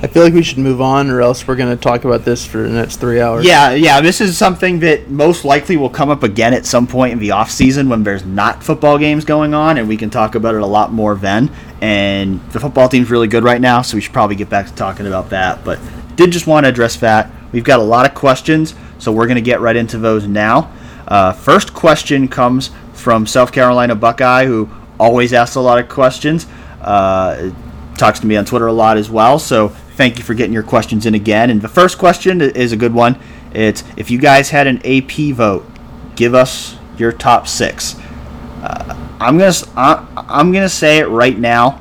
I feel like we should move on, or else we're going to talk about this for the next three hours. Yeah, yeah. This is something that most likely will come up again at some point in the off season when there's not football games going on, and we can talk about it a lot more then. And the football team's really good right now, so we should probably get back to talking about that. But did just want to address that. We've got a lot of questions, so we're going to get right into those now. Uh, first question comes from South Carolina Buckeye, who always asks a lot of questions. Uh, talks to me on Twitter a lot as well, so thank you for getting your questions in again. And the first question is a good one. It's, if you guys had an A P vote, give us your top six. Uh, I'm gonna uh, I'm gonna say it right now.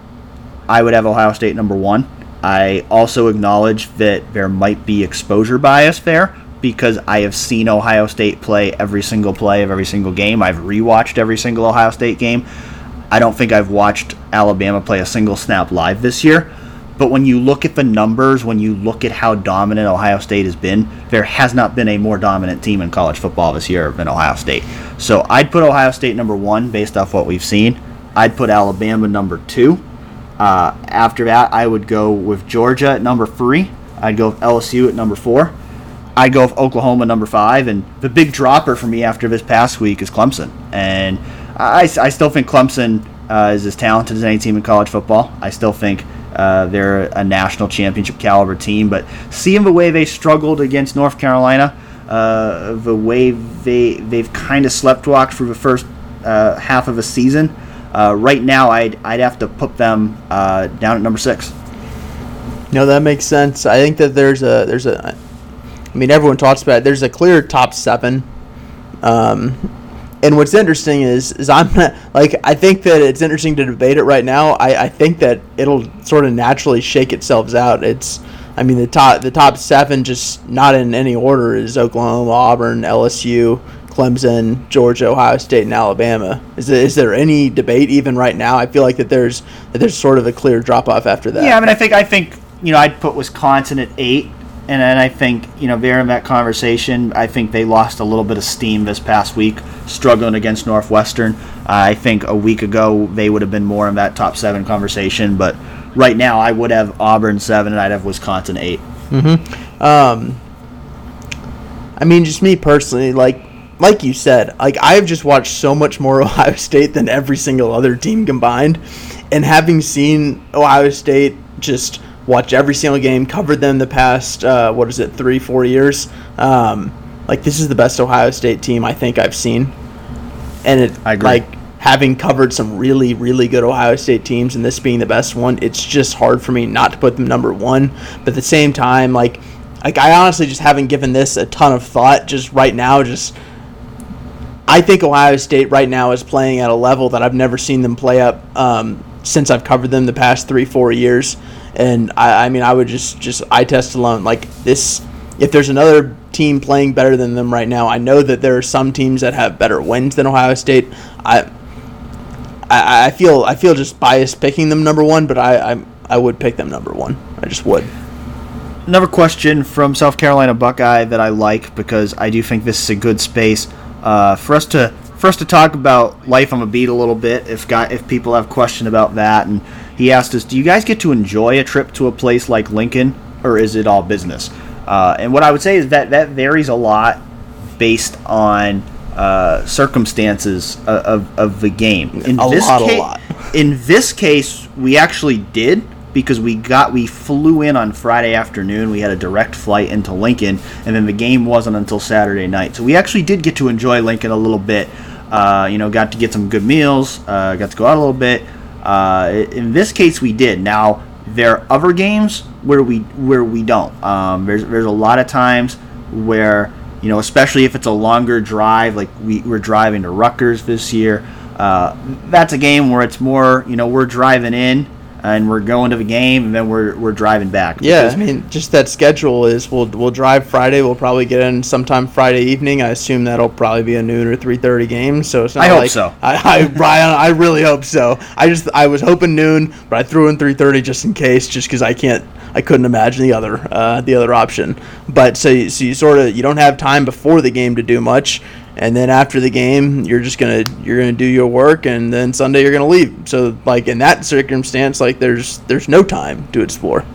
I would have Ohio State number one. I also acknowledge that there might be exposure bias there because I have seen Ohio State play every single play of every single game. I've rewatched every single Ohio State game. I don't think I've watched Alabama play a single snap live this year. But when you look at the numbers, when you look at how dominant Ohio State has been, there has not been a more dominant team in college football this year than Ohio State. So I'd put Ohio State number one based off what we've seen. I'd put Alabama number two. Uh, after that, I would go with Georgia at number three. I'd go with L S U at number four. I'd go with Oklahoma number five. And the big dropper for me after this past week is Clemson. And I, I still think Clemson uh, is as talented as any team in college football. I still think... Uh, they're a national championship caliber team, but seeing the way they struggled against North Carolina, uh, the way they, they've kind of sleptwalked through the first uh, half of a season, uh, right now I'd, I'd have to put them uh, down at number six. No, that makes sense. I think that there's a, there's a, I mean, everyone talks about it. There's a clear top seven. Um, and what's interesting is, is I'm like, I think that it's interesting to debate it right now. I, I think that it'll sort of naturally shake itself out. It's, I mean, the top the top seven, just not in any order, is Oklahoma, Auburn, L S U, Clemson, Georgia, Ohio State, and Alabama. Is there, is there any debate even right now? I feel like that there's that there's sort of a clear drop off after that. Yeah, I mean, I think I think you know, I'd put Wisconsin at eight. And then I think, you know, they're in that conversation. I think they lost a little bit of steam this past week, struggling against Northwestern. Uh, I think a week ago they would have been more in that top seven conversation. But right now I would have Auburn seven and I'd have Wisconsin eight. Mm-hmm. Um, I mean, just me personally, like like you said, like I've just watched so much more Ohio State than every single other team combined. And having seen Ohio State just – watch every single game, covered them the past, uh, what is it, three, four years. Um, like, this is the best Ohio State team I think I've seen. And it, I agree. Like, having covered some really, really good Ohio State teams and this being the best one, it's just hard for me not to put them number one. But at the same time, like, like I honestly just haven't given this a ton of thought just right now. Just I think Ohio State right now is playing at a level that I've never seen them play up um, since I've covered them the past three, four years. And, I, I mean, I would just, just eye test alone. Like, this, if there's another team playing better than them right now, I know that there are some teams that have better wins than Ohio State. I... I feel I feel just biased picking them number one, but I, I I would pick them number one. I just would. Another question from South Carolina Buckeye that I like because I do think this is a good space uh, for us to for us to talk about life on the beat a little bit. If got if people have questions about that, and he asked us, do you guys get to enjoy a trip to a place like Lincoln, or is it all business? Uh, and what I would say is that that varies a lot based on. Uh, circumstances of, of, of the game. In a this lot, ca- a lot. In this case, we actually did because we got we flew in on Friday afternoon. We had a direct flight into Lincoln, and then the game wasn't until Saturday night. So we actually did get to enjoy Lincoln a little bit. Uh, you know, got to get some good meals. Uh, got to go out a little bit. Uh, in this case, we did. Now there are other games where we where we don't. Um, there's there's a lot of times where. You know, especially if it's a longer drive, like we, we're driving to Rutgers this year. Uh, that's a game where it's more, you know, we're driving in and we're going to the game and then we're we're driving back. Yeah, I mean, just that schedule is we'll we'll drive Friday. We'll probably get in sometime Friday evening. I assume that'll probably be a noon or three thirty game. So it's not I hope like, so. I, I Brian, I really hope so. I just I was hoping noon, but I threw in three thirty just in case, just because I can't. I couldn't imagine the other uh, the other option. But so, so you sort of you don't have time before the game to do much, and then after the game you're just gonna you're gonna do your work, and then Sunday you're gonna leave. So like in that circumstance, like there's there's no time to explore.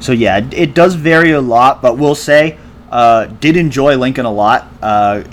So yeah, it does vary a lot, but we'll say uh, did enjoy Lincoln a lot. Uh,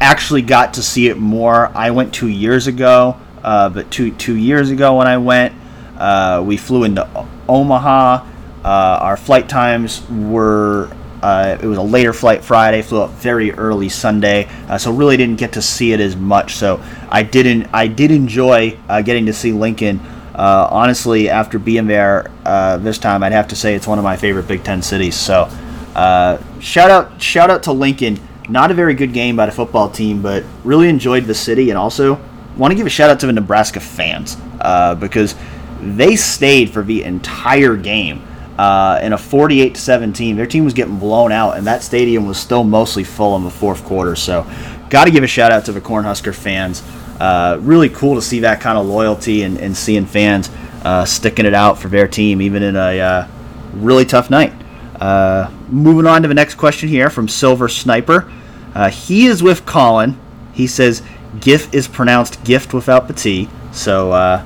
actually got to see it more. I went two years ago, uh, but two two years ago when I went, uh, we flew into o- Omaha. Uh, our flight times were, uh, it was a later flight Friday, flew up very early Sunday, uh, so really didn't get to see it as much. So I didn't, I did enjoy uh, getting to see Lincoln. Uh, honestly, after being there uh, this time, I'd have to say it's one of my favorite Big Ten cities. So uh, shout out, shout out to Lincoln. Not a very good game by the football team, but really enjoyed the city, and also want to give a shout out to the Nebraska fans uh, because they stayed for the entire game. Uh, in a forty-eight to seventeen, their team was getting blown out, and that stadium was still mostly full in the fourth quarter. So, got to give a shout out to the Cornhusker fans. Uh, really cool to see that kind of loyalty and, and seeing fans uh, sticking it out for their team, even in a uh, really tough night. Uh, moving on to the next question here from Silver Sniper. Uh, he is with Colin. He says, "Gift is pronounced gift without the T." So, uh,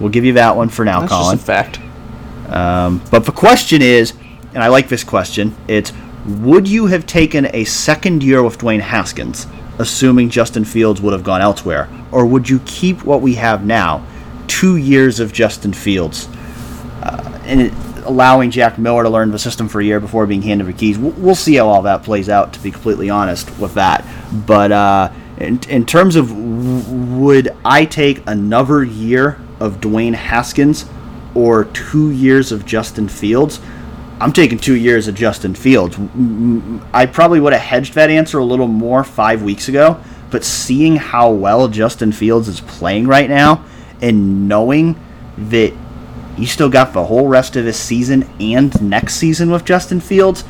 we'll give you that one for now, that's Colin. That's just a fact. Um, but the question is, and I like this question, it's, would you have taken a second year with Dwayne Haskins, assuming Justin Fields would have gone elsewhere, or would you keep what we have now, two years of Justin Fields, uh, and it, allowing Jack Miller to learn the system for a year before being handed the keys? We'll, we'll see how all that plays out, to be completely honest with that. But uh, in, in terms of w- would I take another year of Dwayne Haskins or two years of Justin Fields, I'm taking two years of Justin Fields. I probably would have hedged that answer a little more five weeks ago, but seeing how well Justin Fields is playing right now and knowing that you still got the whole rest of this season and next season with Justin Fields,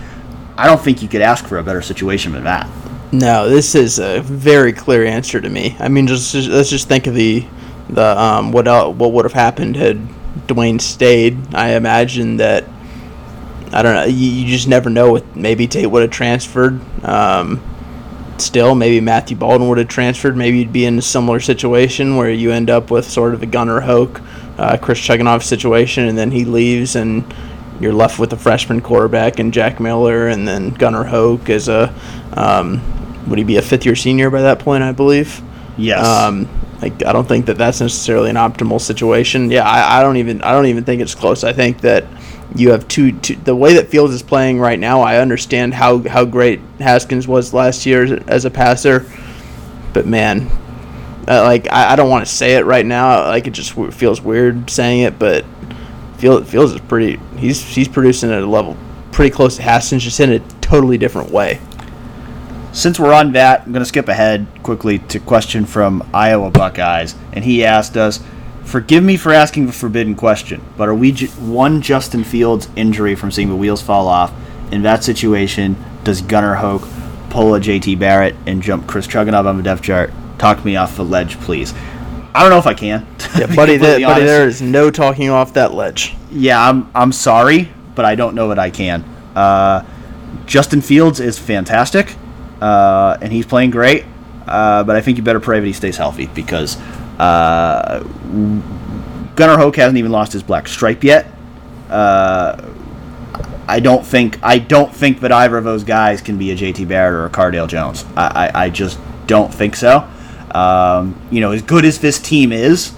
I don't think you could ask for a better situation than that. No, this is a very clear answer to me. I mean, just, just let's just think of the the um, what uh, what would have happened had Dwayne stayed. I imagine that, I don't know, you, you just never know. With maybe Tate would have transferred. Um, still, maybe Matthew Baldwin would have transferred. Maybe you'd be in a similar situation where you end up with sort of a Gunnar Hoak, uh, Chris Chugunov situation, and then he leaves, and you're left with a freshman quarterback and Jack Miller, and then Gunnar Hoak as a, um, would he be a fifth-year senior by that point, I believe? Yes. Um, Like, I don't think that that's necessarily an optimal situation. Yeah, I, I don't even I don't even think it's close. I think that you have two, two – the way that Fields is playing right now, I understand how, how great Haskins was last year as a passer. But, man, Uh, like I, I don't want to say it right now. Like it just w- feels weird saying it, but Field, Fields is pretty. He's he's producing at a level pretty close to Haskins, just in a totally different way. Since we're on that, I'm going to skip ahead quickly to a question from Iowa Buckeyes, and he asked us, "Forgive me for asking a forbidden question, but are we ju- one Justin Fields injury from seeing the wheels fall off? In that situation, does Gunnar Hoak pull a J T. Barrett and jump Chris Chugunov on the depth chart? Talk me off the ledge, please." I don't know if I can. Yeah, buddy, that, buddy, there is no talking off that ledge. Yeah, I'm I'm sorry, but I don't know that I can. Uh, Justin Fields is fantastic, uh, and he's playing great, uh, but I think you better pray that he stays healthy because uh, Gunnar Hoak hasn't even lost his black stripe yet. Uh, I don't think I don't think that either of those guys can be a J T. Barrett or a Cardale Jones. I, I, I just don't think so. Um, you know, as good as this team is,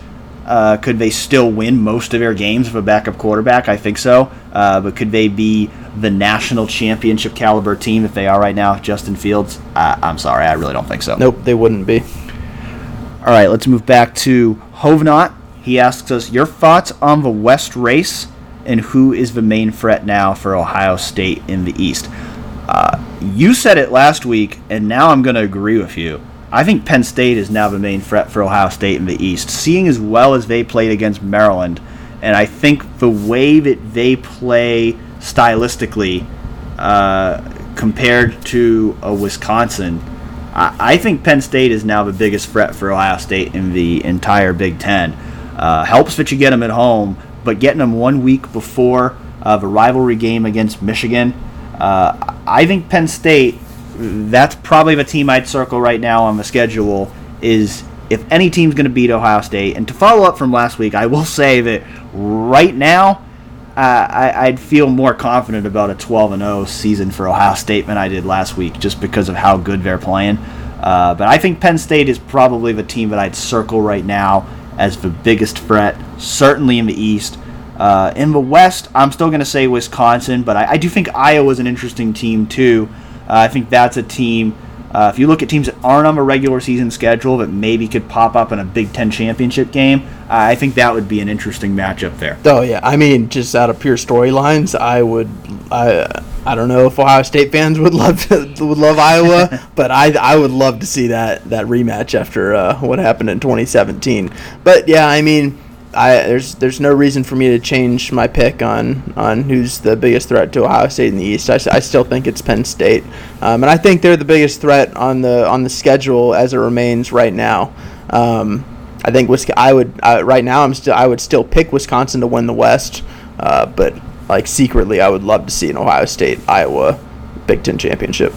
uh, could they still win most of their games with a backup quarterback? I think so. Uh, but could they be the national championship caliber team if they are right now? Justin Fields? Uh, I'm sorry, I really don't think so. Nope, they wouldn't be. All right, let's move back to Hovnot. He asks us, your thoughts on the West race and who is the main threat now for Ohio State in the East? Uh, you said it last week, and now I'm going to agree with you. I think Penn State is now the main threat for Ohio State in the East, seeing as well as they played against Maryland. And I think the way that they play stylistically uh, compared to a Wisconsin, I-, I think Penn State is now the biggest threat for Ohio State in the entire Big Ten. Uh, helps that you get them at home, but getting them one week before uh, the rivalry game against Michigan, uh, I think Penn State... That's probably the team I'd circle right now on the schedule is if any team's going to beat Ohio State. And to follow up from last week, I will say that right now uh, I, I'd feel more confident about a twelve and oh season for Ohio State than I did last week just because of how good they're playing. Uh, but I think Penn State is probably the team that I'd circle right now as the biggest threat, certainly in the East. Uh, in the West, I'm still going to say Wisconsin, but I, I do think Iowa's an interesting team too. Uh, I think that's a team, uh, if you look at teams that aren't on a regular season schedule that maybe could pop up in a Big Ten championship game, uh, I think that would be an interesting matchup there. Oh, yeah. I mean, just out of pure storylines, I would I, – I don't know if Ohio State fans would love to, would love Iowa, but I I would love to see that, that rematch after uh, what happened in twenty seventeen. But, yeah, I mean, I there's there's no reason for me to change my pick on, on who's the biggest threat to Ohio State in the East. I, I still think it's Penn State, um, and I think they're the biggest threat on the on the schedule as it remains right now. Um, I think I would I, right now I'm still I would still pick Wisconsin to win the West, uh, but like secretly I would love to see an Ohio State Iowa Big Ten championship.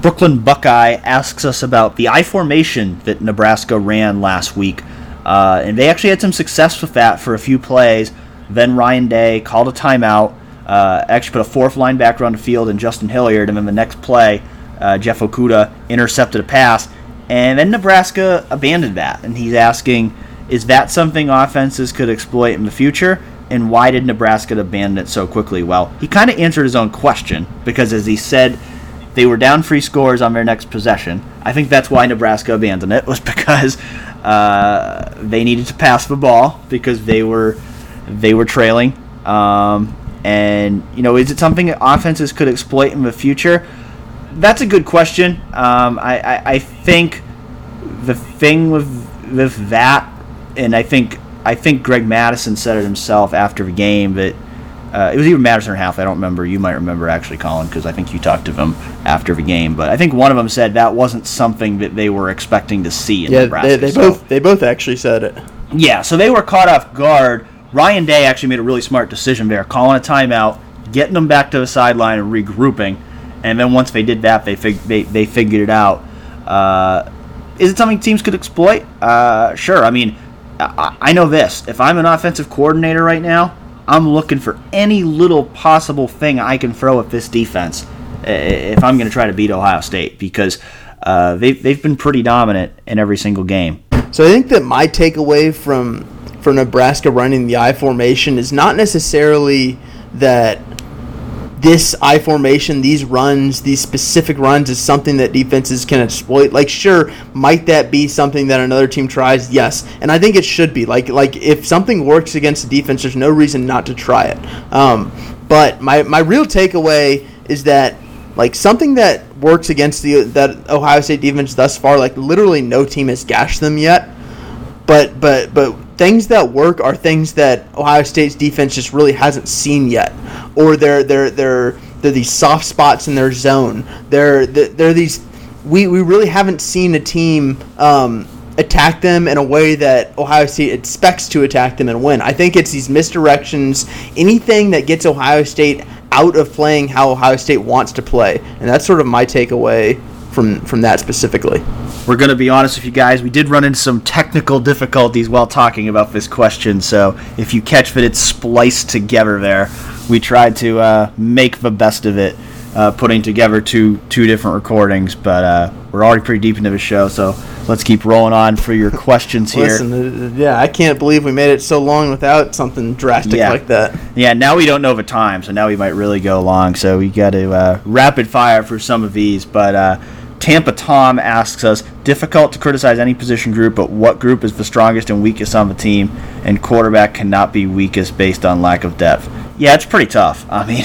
Brooklyn Buckeye asks us about the I formation that Nebraska ran last week. Uh, and they actually had some success with that for a few plays. Then Ryan Day called a timeout, uh, actually put a fourth linebacker on the field, and Justin Hilliard. And then the next play, uh, Jeff Okudah intercepted a pass. And then Nebraska abandoned that. And he's asking, is that something offenses could exploit in the future? And why did Nebraska abandon it so quickly? Well, he kind of answered his own question because, as he said, they were down three scores on their next possession. I think that's why Nebraska abandoned it, was because uh, they needed to pass the ball because they were they were trailing. Um, and, you know, is it something that offenses could exploit in the future? That's a good question. Um, I, I, I think the thing with, with that, and I think I think Greg Mattison said it himself after the game that Uh, it was either Madison or Half. I don't remember. You might remember, actually, Colin, because I think you talked to them after the game. But I think one of them said that wasn't something that they were expecting to see in yeah, Nebraska. Yeah, they, they, so. both, they both actually said it. Yeah, so they were caught off guard. Ryan Day actually made a really smart decision there, calling a timeout, getting them back to the sideline and regrouping. And then once they did that, they fig- they, they figured it out. Uh, is it something teams could exploit? Uh, sure. I mean, I, I know this. If I'm an offensive coordinator right now, I'm looking for any little possible thing I can throw at this defense if I'm going to try to beat Ohio State because uh, they've, they've been pretty dominant in every single game. So I think that my takeaway from, from Nebraska running the I formation is not necessarily that this I formation, these runs, these specific runs is something that defenses can exploit. Like, sure, might that be something that another team tries? Yes, and I think it should be. Like, like if something works against the defense, there's no reason not to try it. Um, but my, my real takeaway is that, like, something that works against the that Ohio State defense thus far, like, literally no team has gashed them yet. But but but things that work are things that Ohio State's defense just really hasn't seen yet, or they're they're they're they're these soft spots in their zone. They're they're, they're these we, we really haven't seen a team um, attack them in a way that Ohio State expects to attack them and win. I think it's these misdirections, anything that gets Ohio State out of playing how Ohio State wants to play, and that's sort of my takeaway from from that specifically. We're going to be honest with you guys. We did run into some technical difficulties while talking about this question, so if you catch that it's spliced together there, we tried to uh, make the best of it, uh, putting together two two different recordings, but uh, we're already pretty deep into the show, so let's keep rolling on for your questions here. Listen, yeah, I can't believe we made it so long without something drastic yeah. like that. Yeah, now we don't know the time, so now we might really go long, so we got to uh, rapid fire for some of these, but... Uh, Tampa Tom asks us, difficult to criticize any position group, but what group is the strongest and weakest on the team? And quarterback cannot be weakest based on lack of depth. Yeah, it's pretty tough. I mean,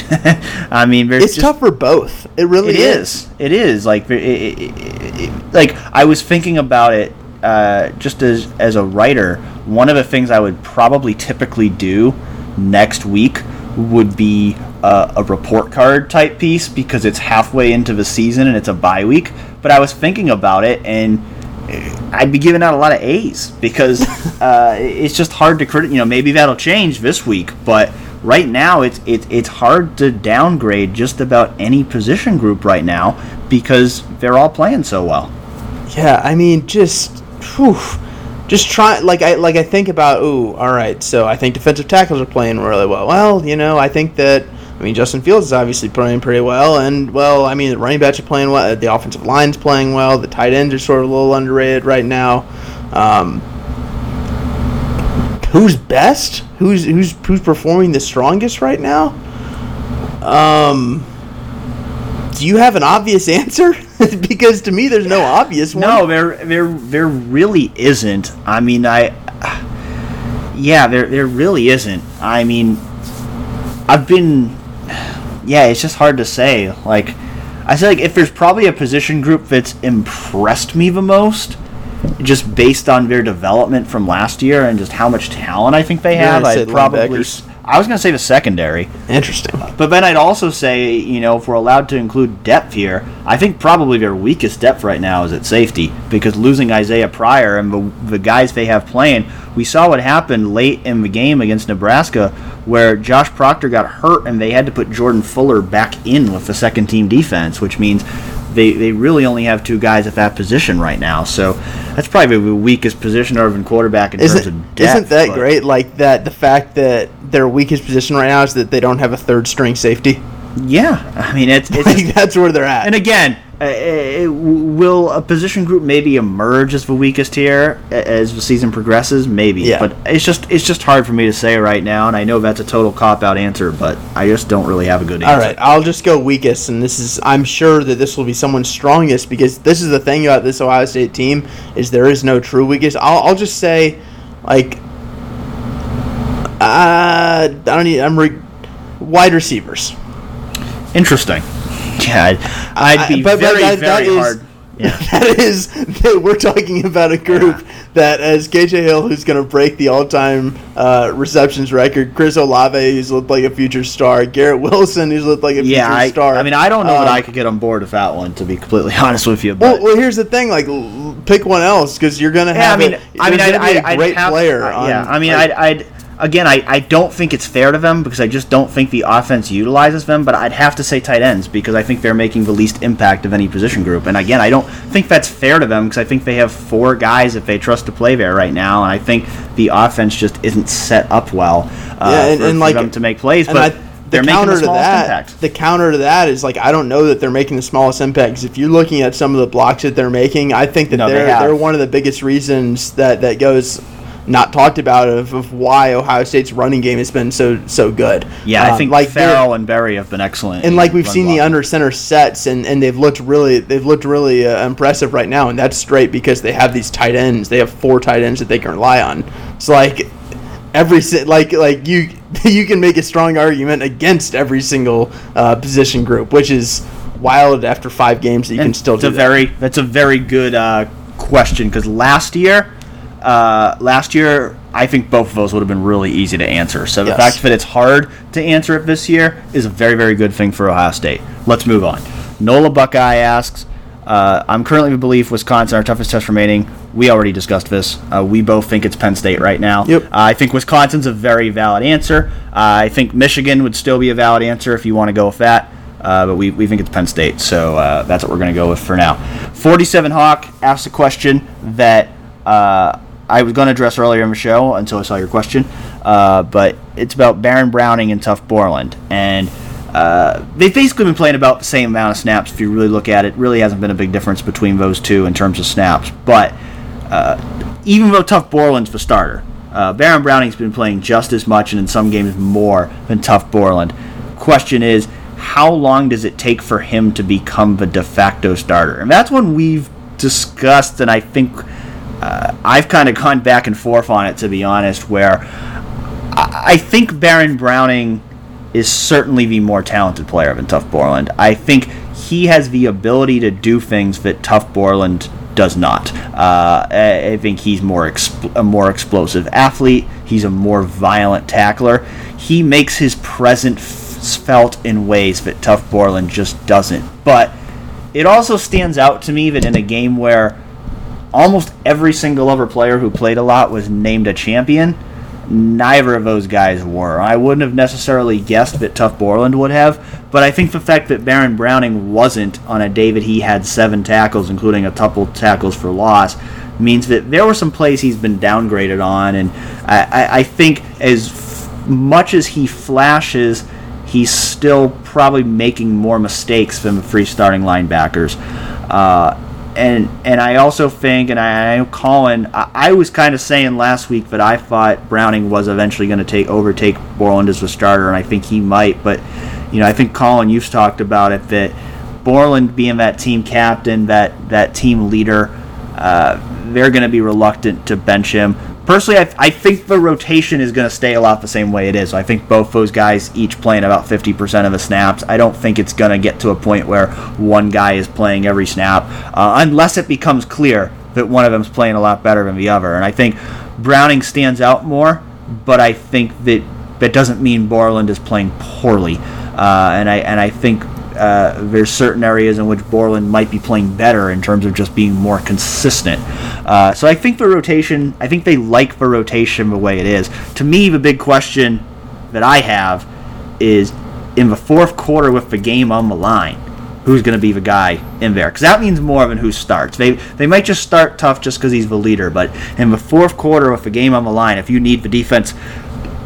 I mean, it's just, tough for both. It really it is. is. It is. Like, it, it, it, it, like I was thinking about it uh, just as as a writer. One of the things I would probably typically do next week would be uh, a report card type piece, because it's halfway into the season and it's a bye week. But I was thinking about it, and I'd be giving out a lot of A's because uh, it's just hard to crit- you know, maybe that'll change this week, but right now it's it's it's hard to downgrade just about any position group right now because they're all playing so well. Yeah, I mean, just whew. Just try like I like I think about ooh all right so I think defensive tackles are playing really well. Well, you know, I think that I mean Justin Fields is obviously playing pretty well, and well I mean the running backs are playing well, the offensive line's playing well, the tight ends are sort of a little underrated right now. Um, who's best? Who's who's who's performing the strongest right now? Um. Do you have an obvious answer? Because to me, there's no obvious one. No, there, there, there really isn't. I mean, I, yeah, there, there really isn't. I mean, I've been, yeah, it's just hard to say. Like, I say, like, if there's probably a position group that's impressed me the most, just based on their development from last year and just how much talent I think they have, yeah, I probably. I was going to say the secondary. Interesting. But then I'd also say, you know, if we're allowed to include depth here, I think probably their weakest depth right now is at safety, because losing Isaiah Pryor and the, the guys they have playing, we saw what happened late in the game against Nebraska where Josh Proctor got hurt and they had to put Jordan Fuller back in with the second-team defense, which means they, they really only have two guys at that position right now. So that's probably the weakest position other than quarterback in isn't, terms of depth. Isn't that great, like that the fact that their weakest position right now is that they don't have a third-string safety? Yeah. I mean, it's... it's like, that's where they're at. And again, uh, it, will a position group maybe emerge as the weakest here as the season progresses? Maybe. Yeah. But it's just it's just hard for me to say right now, and I know that's a total cop-out answer, but I just don't really have a good answer. All right, I'll just go weakest, and this is I'm sure that this will be someone's strongest, because this is the thing about this Ohio State team is there is no true weakest. I'll, I'll just say, like... Uh, I don't need. I'm re- wide receivers. Interesting. Yeah, I'd, I'd be I, but, very, but that, very that hard. Is, yeah. That is, that we're talking about a group yeah. that, as K J Hill, who's going to break the all-time uh, receptions record, Chris Olave, who's looked like a future star, Garrett Wilson, who's looked like a yeah, future I, star. I mean, I don't know um, that I could get on board with that one, to be completely honest with you. But. Well, well, here's the thing, like, pick one else, because you're going to have yeah, I mean, a, I mean, I'd, a great I'd have, player. Uh, on, yeah, I mean, like, I'd... I'd Again, I, I don't think it's fair to them because I just don't think the offense utilizes them, but I'd have to say tight ends because I think they're making the least impact of any position group. And again, I don't think that's fair to them because I think they have four guys if they trust to play there right now, and I think the offense just isn't set up well uh, yeah, and, for, and for like, them to make plays. But I, the they're counter making the smallest to that, impact. The counter to that is, like, I don't know that they're making the smallest impact because if you're looking at some of the blocks that they're making, I think that no, they're, they they're one of the biggest reasons that, that goes – not talked about of, of why Ohio State's running game has been so so good. Yeah, um, I think like Farrell and Berry have been excellent. And like we've seen blocking. the under center sets, and, and they've looked really they've looked really uh, impressive right now, and that's straight because they have these tight ends. They have four tight ends that they can rely on. So like every like like you you can make a strong argument against every single uh, position group, which is wild after five games that you and can still do that. Very, that's a very good uh, question because last year. Uh, last year, I think both of those would have been really easy to answer. So the yes. fact that it's hard to answer it this year is a very, very good thing for Ohio State. Let's move on. Nola Buckeye asks, uh, I'm currently in belief Wisconsin, our toughest test remaining. We already discussed this. Uh, we both think it's Penn State right now. Yep. Uh, I think Wisconsin's a very valid answer. Uh, I think Michigan would still be a valid answer if you want to go with that. Uh, but we, we think it's Penn State. So uh, that's what we're going to go with for now. forty-seven Hawk asks a question that uh, – I was going to address earlier in the show until I saw your question, uh, but it's about Baron Browning and Tough Borland. And uh, they've basically been playing about the same amount of snaps. If you really look at it, really hasn't been a big difference between those two in terms of snaps. But uh, even though Tough Borland's the starter, uh, Baron Browning's been playing just as much and in some games more than Tough Borland. Question is, how long does it take for him to become the de facto starter? And that's one we've discussed, and I think... Uh, I've kind of gone back and forth on it, to be honest, where I, I think Baron Browning is certainly the more talented player than Tough Borland. I think he has the ability to do things that Tough Borland does not. Uh, I, I think he's more exp- a more explosive athlete. He's a more violent tackler. He makes his presence felt in ways that Tough Borland just doesn't. But it also stands out to me that in a game where almost every single other player who played a lot was named a champion, neither of those guys were. I wouldn't have necessarily guessed that Tough Borland would have, but I think the fact that Baron Browning wasn't on a day that he had seven tackles, including a couple tackles for loss, means that there were some plays he's been downgraded on, and I, I, I think as f- much as he flashes, he's still probably making more mistakes than the free starting linebackers. Uh, And and I also think, and I know Colin, I, I was kind of saying last week that I thought Browning was eventually going to take overtake Borland as the starter, and I think he might. But, you know, I think, Colin, you've talked about it, that Borland being that team captain, that, that team leader, uh, they're going to be reluctant to bench him. Personally, I, I think the rotation is going to stay a lot the same way it is. I think both those guys each playing about fifty percent of the snaps. I don't think it's going to get to a point where one guy is playing every snap, uh, unless it becomes clear that one of them is playing a lot better than the other. And I think Browning stands out more, but I think that that doesn't mean Borland is playing poorly. Uh, and I and I think uh, there's certain areas in which Borland might be playing better in terms of just being more consistent. Uh, so I think the rotation, I think they like the rotation the way it is. To me, the big question that I have is, in the fourth quarter with the game on the line, who's going to be the guy in there? Because that means more than who starts. They they might just start Tough just because he's the leader, but in the fourth quarter with the game on the line, if you need the defense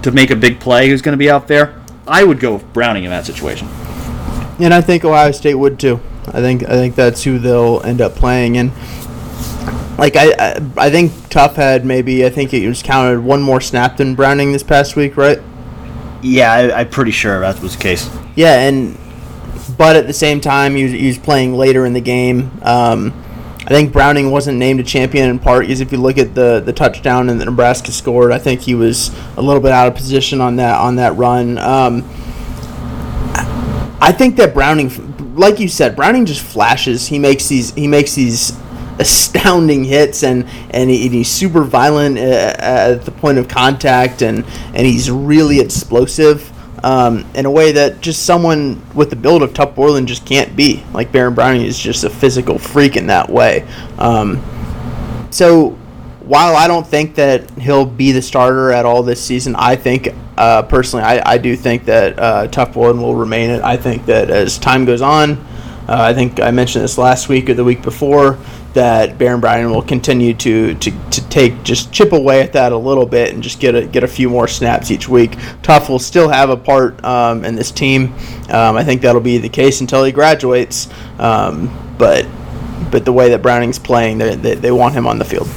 to make a big play, who's going to be out there? I would go with Browning in that situation. And I think Ohio State would too. I think I think that's who they'll end up playing in. Like, I, I I think Tough had maybe, I think it was counted one more snap than Browning this past week, right? Yeah, I, I'm pretty sure that was the case. Yeah, and but at the same time, he was, he was playing later in the game. Um, I think Browning wasn't named a champion in part because if you look at the, the touchdown that Nebraska scored, I think he was a little bit out of position on that on that run. Um, I think that Browning, like you said, Browning just flashes. He makes these. He makes these. astounding hits, and and, he, and he's super violent uh, at the point of contact, and and he's really explosive um, in a way that just someone with the build of Tough Borland just can't be. Like, Baron Browning is just a physical freak in that way. Um, so while I don't think that he'll be the starter at all this season, I think uh, personally I, I do think that uh, Tough Borland will remain it. I think that as time goes on, uh, I think I mentioned this last week or the week before, that Baron Browning will continue to, to, to take just chip away at that a little bit and just get a get a few more snaps each week. Tough will still have a part um, in this team. Um, I think that'll be the case until he graduates. Um, but but the way that Browning's playing, they, they they want him on the field.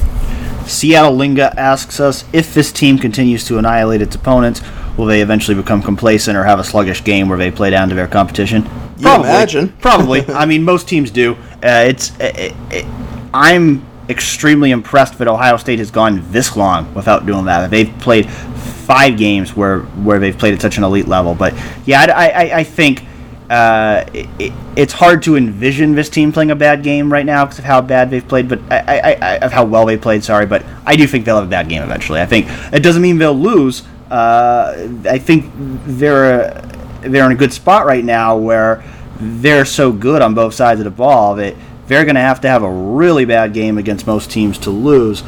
Seattle Linga asks us, if this team continues to annihilate its opponents, will they eventually become complacent or have a sluggish game where they play down to their competition? You probably. Imagine. Probably. I mean, most teams do. Uh, it's. It, it, I'm extremely impressed that Ohio State has gone this long without doing that. They've played five games where, where they've played at such an elite level. But, yeah, I, I, I think uh, it, it's hard to envision this team playing a bad game right now because of how bad they've played, but I, I, I, of how well they played, sorry. But I do think they'll have a bad game eventually. I think it doesn't mean they'll lose. Uh, I think they're a, they're in a good spot right now where they're so good on both sides of the ball that they're going to have to have a really bad game against most teams to lose.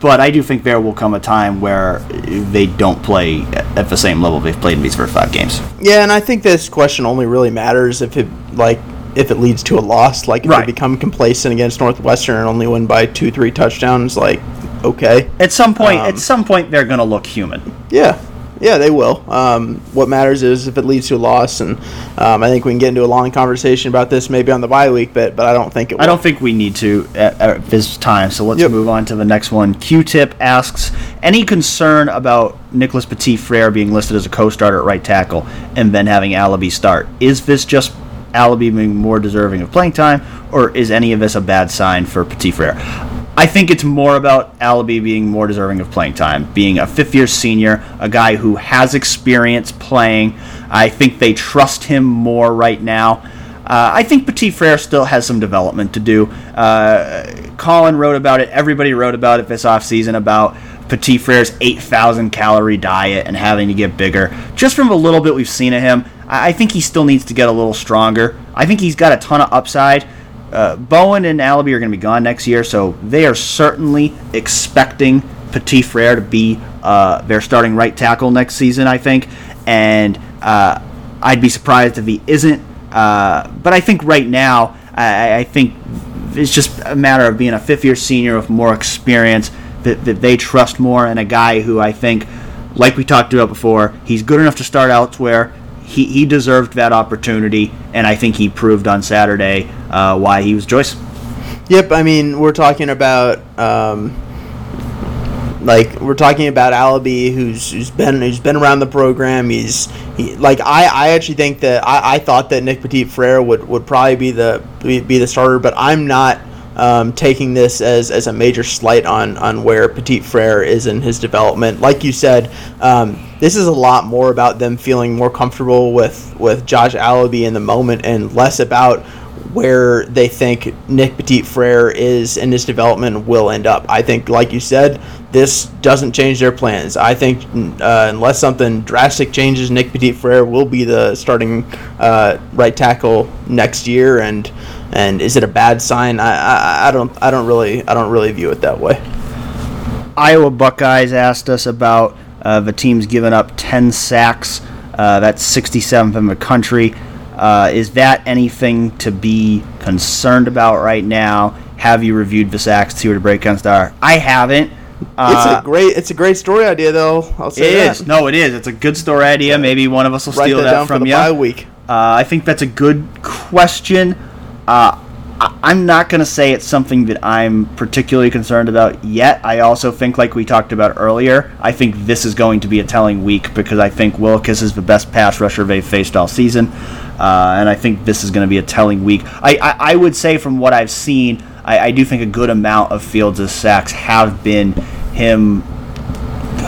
But I do think there will come a time where they don't play at the same level they've played in these first five games. Yeah, and I think this question only really matters if it like if it leads to a loss. Like if right. they become complacent against Northwestern and only win by two, three touchdowns, like. Okay. At some point, um, at some point, they're going to look human. Yeah, yeah, they will. Um, what matters is if it leads to a loss, and um, I think we can get into a long conversation about this maybe on the bye week, but but I don't think it will. I don't think we need to at, at this time. So let's yep. move on to the next one. Q-Tip asks, any concern about Nicholas Petitfrere being listed as a co-starter at right tackle and then having Alabi start? Is this just Alabi being more deserving of playing time, or is any of this a bad sign for Petitfrere? I think it's more about Alabi being more deserving of playing time, being a fifth-year senior, a guy who has experience playing. I think they trust him more right now. Uh, I think Petitfrere still has some development to do. Uh, Colin wrote about it. Everybody wrote about it this offseason about Petitfrere's eight thousand calorie diet and having to get bigger. Just from a little bit we've seen of him, I think he still needs to get a little stronger. I think he's got a ton of upside. Uh, Bowen and Alabi are going to be gone next year, so they are certainly expecting Petitfrere to be uh, their starting right tackle next season, I think. And uh, I'd be surprised if he isn't. Uh, but I think right now, I, I think it's just a matter of being a fifth-year senior with more experience that, that they trust more, and a guy who I think, like we talked about before, he's good enough to start elsewhere. He he deserved that opportunity, and I think he proved on Saturday uh, why he was Joyce. Yep, I mean, we're talking about um, like we're talking about Alabi, who's who's been who's been around the program. He's he, like I, I actually think that I, I thought that Nick Petitfrere would, would probably be the be, be the starter, but I'm not um, taking this as, as a major slight on on where Petitfrere is in his development. Like you said. Um, This is a lot more about them feeling more comfortable with, with Josh Alabi in the moment and less about where they think Nick Petitfrere is and his development will end up. I think, like you said, this doesn't change their plans. I think uh, unless something drastic changes, Nick Petitfrere will be the starting uh, right tackle next year. And and is it a bad sign? I, I I don't I don't really I don't really view it that way. Iowa Buckeyes asked us about. Uh, the team's given up ten sacks. Uh, that's sixty-seventh in the country. Uh, is that anything to be concerned about right now? Have you reviewed the sacks to see what a breakdown star? I haven't. Uh, it's a great. It's a great story idea, though. I'll say it that. is. No, it is. It's a good story idea. Maybe one of us will Write steal that, that down from for the you. Bye week. Uh, I think that's a good question. Uh, I'm not going to say it's something that I'm particularly concerned about yet. I also think, like we talked about earlier, I think this is going to be a telling week because I think Wilkes is the best pass rusher they've faced all season, uh, and I think this is going to be a telling week. I, I, I would say from what I've seen, I, I do think a good amount of Fields' sacks have been him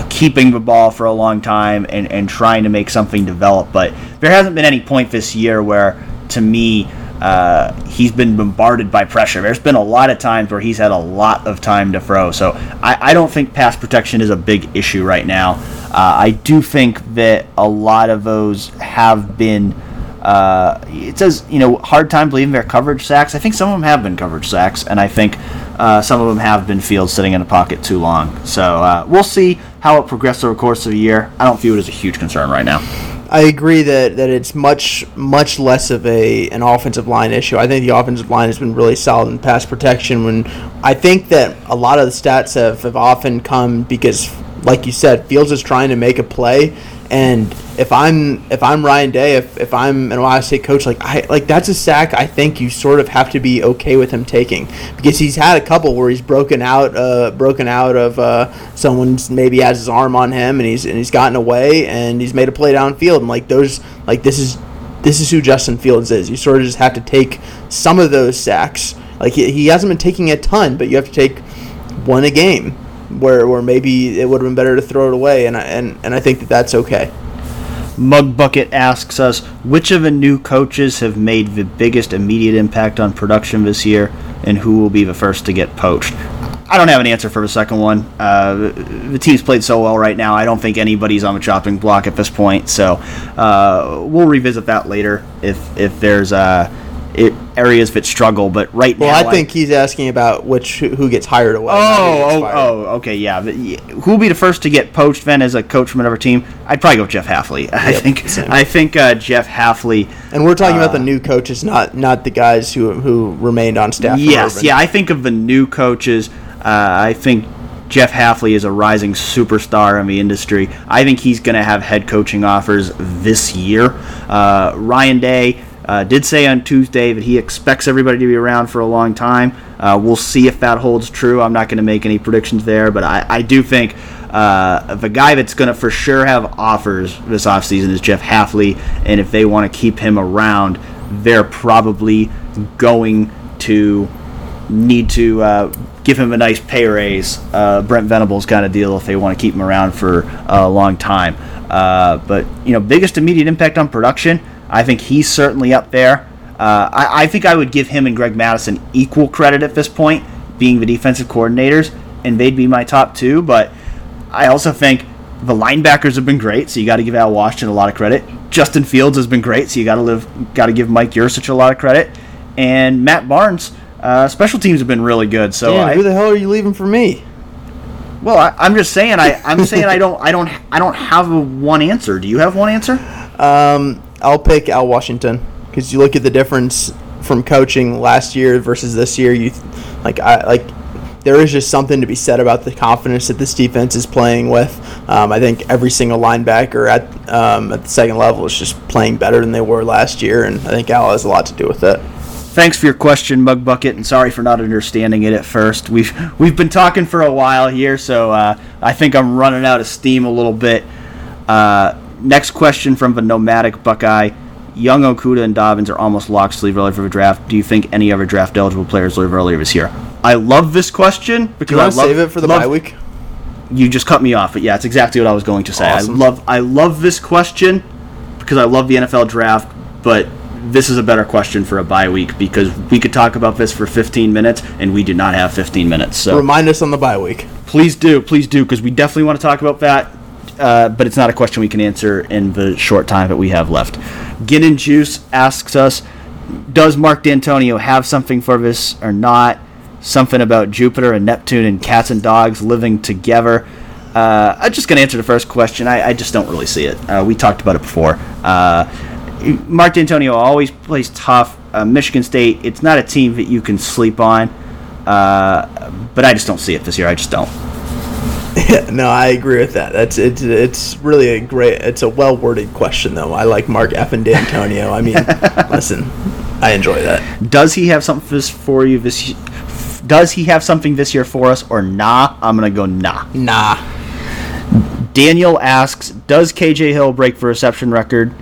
keeping the ball for a long time and, and trying to make something develop, but there hasn't been any point this year where, to me, Uh, he's been bombarded by pressure. There's been a lot of times where he's had a lot of time to throw. So I, I don't think pass protection is a big issue right now. Uh, I do think that a lot of those have been, uh, it says, you know, hard time believing their coverage sacks. I think some of them have been coverage sacks, and I think uh, some of them have been Fields sitting in the pocket too long. So uh, we'll see how it progresses over the course of the year. I don't view it as a huge concern right now. I agree that, that it's much much less of a an offensive line issue. I think the offensive line has been really solid in pass protection. When I think that a lot of the stats have, have often come because, like you said, Fields is trying to make a play, And if I'm if I'm Ryan Day, if, if I'm an Ohio State coach, like I like that's a sack I think you sort of have to be okay with him taking, because he's had a couple where he's broken out uh broken out of uh someone's, maybe has his arm on him, and he's and he's gotten away and he's made a play downfield, and like those like this is this is who Justin Fields is. You sort of just have to take some of those sacks. Like he, he hasn't been taking a ton, but you have to take one a game. Where, where maybe it would have been better to throw it away, and I, and, and I think that that's okay. Mugbucket asks us, which of the new coaches have made the biggest immediate impact on production this year, and who will be the first to get poached? I don't have an answer for the second one. Uh, the team's played so well right now, I don't think anybody's on the chopping block at this point, so uh, we'll revisit that later if, if there's... Uh, It, areas that struggle, but right well, now... Well, I think I, he's asking about which who gets hired away. Oh, oh, oh, okay, yeah. Who'll be the first to get poached then as a coach from another team? I'd probably go with Jeff Hafley. Yep, I think same. I think uh, Jeff Hafley... And we're talking uh, about the new coaches, not not the guys who who remained on staff. Yes, yeah, I think of the new coaches, uh, I think... Jeff Hafley is a rising superstar in the industry. I think he's going to have head coaching offers this year. Uh, Ryan Day uh, did say on Tuesday that he expects everybody to be around for a long time. Uh, we'll see if that holds true. I'm not going to make any predictions there, but I, I do think uh, the guy that's going to for sure have offers this offseason is Jeff Hafley, and if they want to keep him around, they're probably going to need to... Uh, give him a nice pay raise, uh, Brent Venables kind of deal if they want to keep him around for a long time. Uh, but, you know, biggest immediate impact on production, I think he's certainly up there. Uh, I, I think I would give him and Greg Mattison equal credit at this point, being the defensive coordinators, and they'd be my top two. But I also think the linebackers have been great, so you got to give Al Washington a lot of credit. Justin Fields has been great, so you got to live, got to give Mike Yurcich a lot of credit. And Matt Barnes... Uh, special teams have been really good. So Damn, I, who the hell are you leaving for me? Well, I, I'm just saying. I, I'm saying I don't. I don't. I don't have a one answer. Do you have one answer? Um, I'll pick Al Washington, because you look at the difference from coaching last year versus this year. You like I like. There is just something to be said about the confidence that this defense is playing with. Um, I think every single linebacker at um, at the second level is just playing better than they were last year, and I think Al has a lot to do with it. Thanks for your question, Mugbucket, and sorry for not understanding it at first. We've we've been talking for a while here, so uh, I think I'm running out of steam a little bit. Uh, next question from the nomadic Buckeye. Young, Okudah, and Dobbins are almost locked to leave early for the draft. Do you think any other draft-eligible players leave earlier this year? I love this question. Because you want to save it for the bye week? You just cut me off, but yeah, it's exactly what I was going to say. Awesome. I love I love this question because I love the N F L draft, but... This is a better question for a bye week, because we could talk about this for fifteen minutes, and we did not have fifteen minutes. So remind us on the bye week. Please do, please do, because we definitely want to talk about that, uh, but it's not a question we can answer in the short time that we have left. Gin and Juice asks us, does Mark D'Antonio have something for this or not? Something about Jupiter and Neptune and cats and dogs living together. Uh, I'm just going to answer the first question. I, I just don't really see it. Uh, we talked about it before. Uh Mark D'Antonio always plays tough. Uh, Michigan State, it's not a team that you can sleep on. Uh, but I just don't see it this year. I just don't. Yeah, no, I agree with that. That's it's it's really a great, it's a well-worded question, though. I like Mark effing D'Antonio. I mean, listen, I enjoy that. Does he have something for you this year? Does he have something this year for us or nah? I'm going to go nah. Nah. Daniel asks, does K J Hill break the reception record?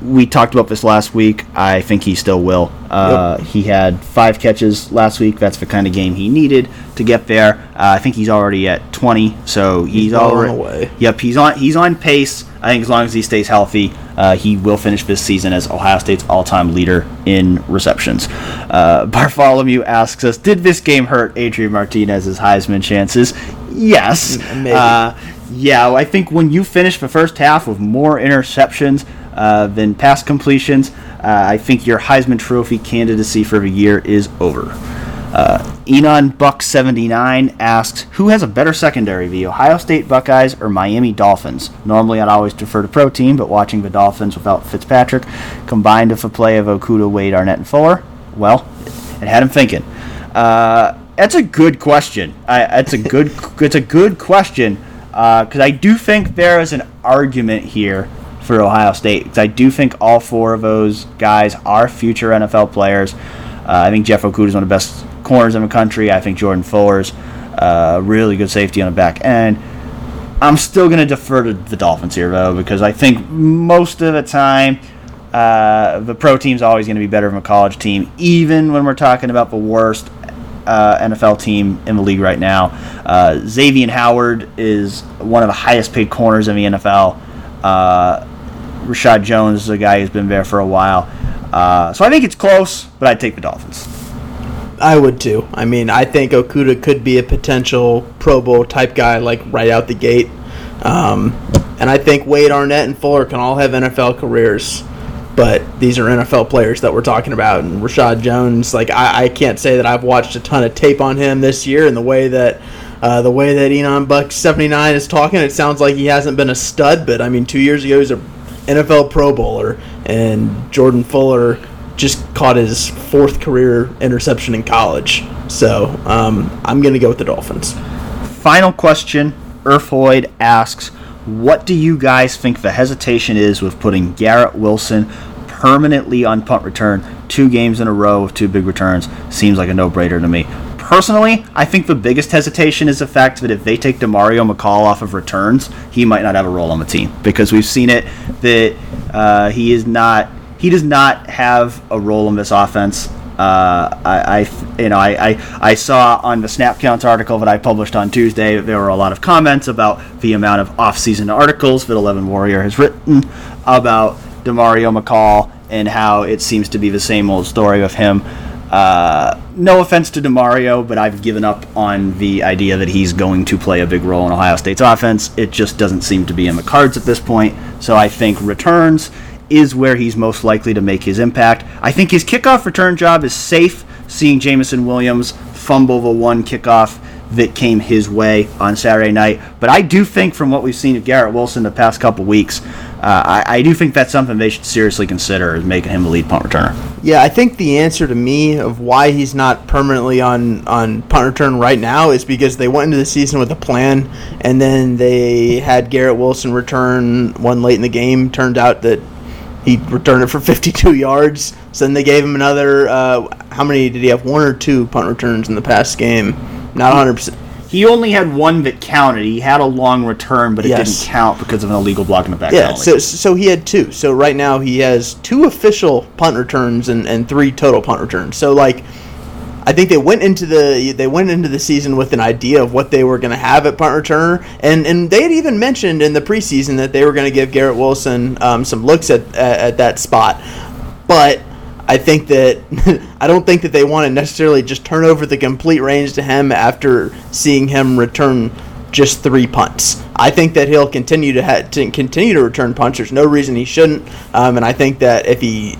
We talked about this last week. I think he still will. Uh, yep. He had five catches last week. That's the kind of game he needed to get there. Uh, I think he's already at twenty, so he's, he's already away. Yep, he's on he's on pace. I think as long as he stays healthy, uh, he will finish this season as Ohio State's all-time leader in receptions. Uh, Bartholomew asks us, did this game hurt Adrian Martinez's Heisman chances? Yes. Maybe. Uh, yeah, I think when you finish the first half with more interceptions Uh, than pass completions, uh, I think your Heisman Trophy candidacy for the year is over. Uh, Enon Buck seventy-nine asks, who has a better secondary, the Ohio State Buckeyes or Miami Dolphins? Normally I'd always defer to pro team, but watching the Dolphins without Fitzpatrick, combined with a play of Okudah, Wade, Arnett, and Fuller, well, it had him thinking. Uh, that's a good question. I, that's a good. It's a good question. because uh, I do think there is an argument here for Ohio State, because I do think all four of those guys are future N F L players. Uh, I think Jeff Okudah is one of the best corners in the country. I think Jordan Fuller's uh, really good safety on the back end. I'm still going to defer to the Dolphins here, though, because I think most of the time uh, the pro team's always going to be better than a college team, even when we're talking about the worst Uh, N F L team in the league right now. Uh, Xavier Howard is one of the highest paid corners in the N F L. Uh, Rashad Jones is a guy who's been there for a while. Uh, so I think it's close, but I'd take the Dolphins. I would too. I mean, I think Okudah could be a potential Pro Bowl type guy, like right out the gate. Um, and I think Wade, Arnett, and Fuller can all have N F L careers. But these are N F L players that we're talking about. And Rashad Jones, like I, I can't say that I've watched a ton of tape on him this year. And the way that uh, the way that Enon Buck seventy-nine is talking, it sounds like he hasn't been a stud. But, I mean, two years ago, he was an N F L Pro Bowler. And Jordan Fuller just caught his fourth career interception in college. So um, I'm going to go with the Dolphins. Final question. Erfhoyd asks, what do you guys think the hesitation is with putting Garrett Wilson permanently on punt return? Two games in a row of two big returns seems like a no-brainer to me. Personally, I think the biggest hesitation is the fact that if they take DeMario McCall off of returns, he might not have a role on the team, because we've seen it that uh, he is not he does not have a role in this offense. Uh, I, I, you know, I, I, I saw on the Snap Counts article that I published on Tuesday that there were a lot of comments about the amount of off-season articles that eleven Warrior has written about DeMario McCall and how it seems to be the same old story with him. Uh, no offense to DeMario, but I've given up on the idea that he's going to play a big role in Ohio State's offense. It just doesn't seem to be in the cards at this point. So I think returns is where he's most likely to make his impact. I think his kickoff return job is safe, seeing Jamison Williams fumble the one kickoff that came his way on Saturday night. But I do think from what we've seen of Garrett Wilson the past couple weeks, uh, I, I do think that's something they should seriously consider, is making him the lead punt returner. Yeah, I think the answer to me of why he's not permanently on, on punt return right now is because they went into the season with a plan, and then they had Garrett Wilson return one late in the game. Turned out that he returned it for fifty-two yards. So then they gave him another, uh, how many did he have? One or two punt returns in the past game? Not one hundred percent. He only had one that counted. He had a long return, but it yes. didn't count because of an illegal block in the back alley. Yeah, so, so he had two. So right now he has two official punt returns and, and three total punt returns. So, like, I think they went into the they went into the season with an idea of what they were going to have at punt returner, and and they had even mentioned in the preseason that they were going to give Garrett Wilson um, some looks at, at at that spot. But I think that I don't think that they want to necessarily just turn over the complete range to him after seeing him return just three punts. I think that he'll continue to, ha- to continue to return punts. There's no reason he shouldn't, um, and I think that if he.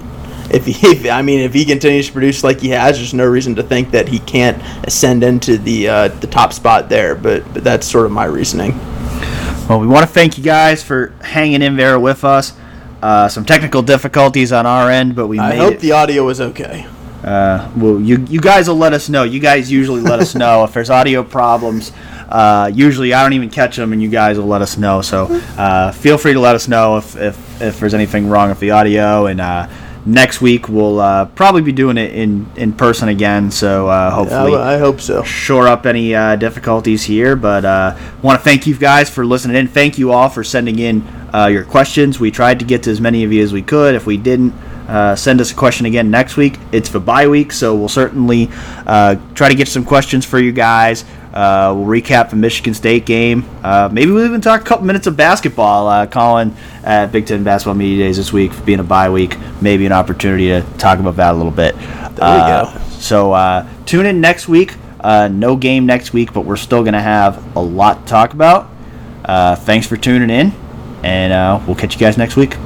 If he, if, I mean, if he continues to produce like he has, there's no reason to think that he can't ascend into the uh, the top spot there. But, but that's sort of my reasoning. Well, we want to thank you guys for hanging in there with us. Uh, some technical difficulties on our end, but we I made it. I hope the audio was okay. Uh, well, you you guys will let us know. You guys usually let us know if there's audio problems. Uh, usually I don't even catch them, and you guys will let us know. So uh, feel free to let us know if, if, if there's anything wrong with the audio. And uh next week we'll uh, probably be doing it in, in person again, so uh, hopefully yeah, I hope so. Shore up any uh, difficulties here, but uh, want to thank you guys for listening in. Thank you all for sending in uh, your questions. We tried to get to as many of you as we could. If we didn't, uh, send us a question again next week. It's the bye week, so we'll certainly uh, try to get some questions for you guys. Uh, we'll recap the Michigan State game. Uh, maybe we'll even talk a couple minutes of basketball. Uh, Colin at Big Ten Basketball Media Days this week, for being a bye week, maybe an opportunity to talk about that a little bit. There we uh, go. So uh, tune in next week. Uh, no game next week, but we're still going to have a lot to talk about. Uh, thanks for tuning in, and uh, we'll catch you guys next week.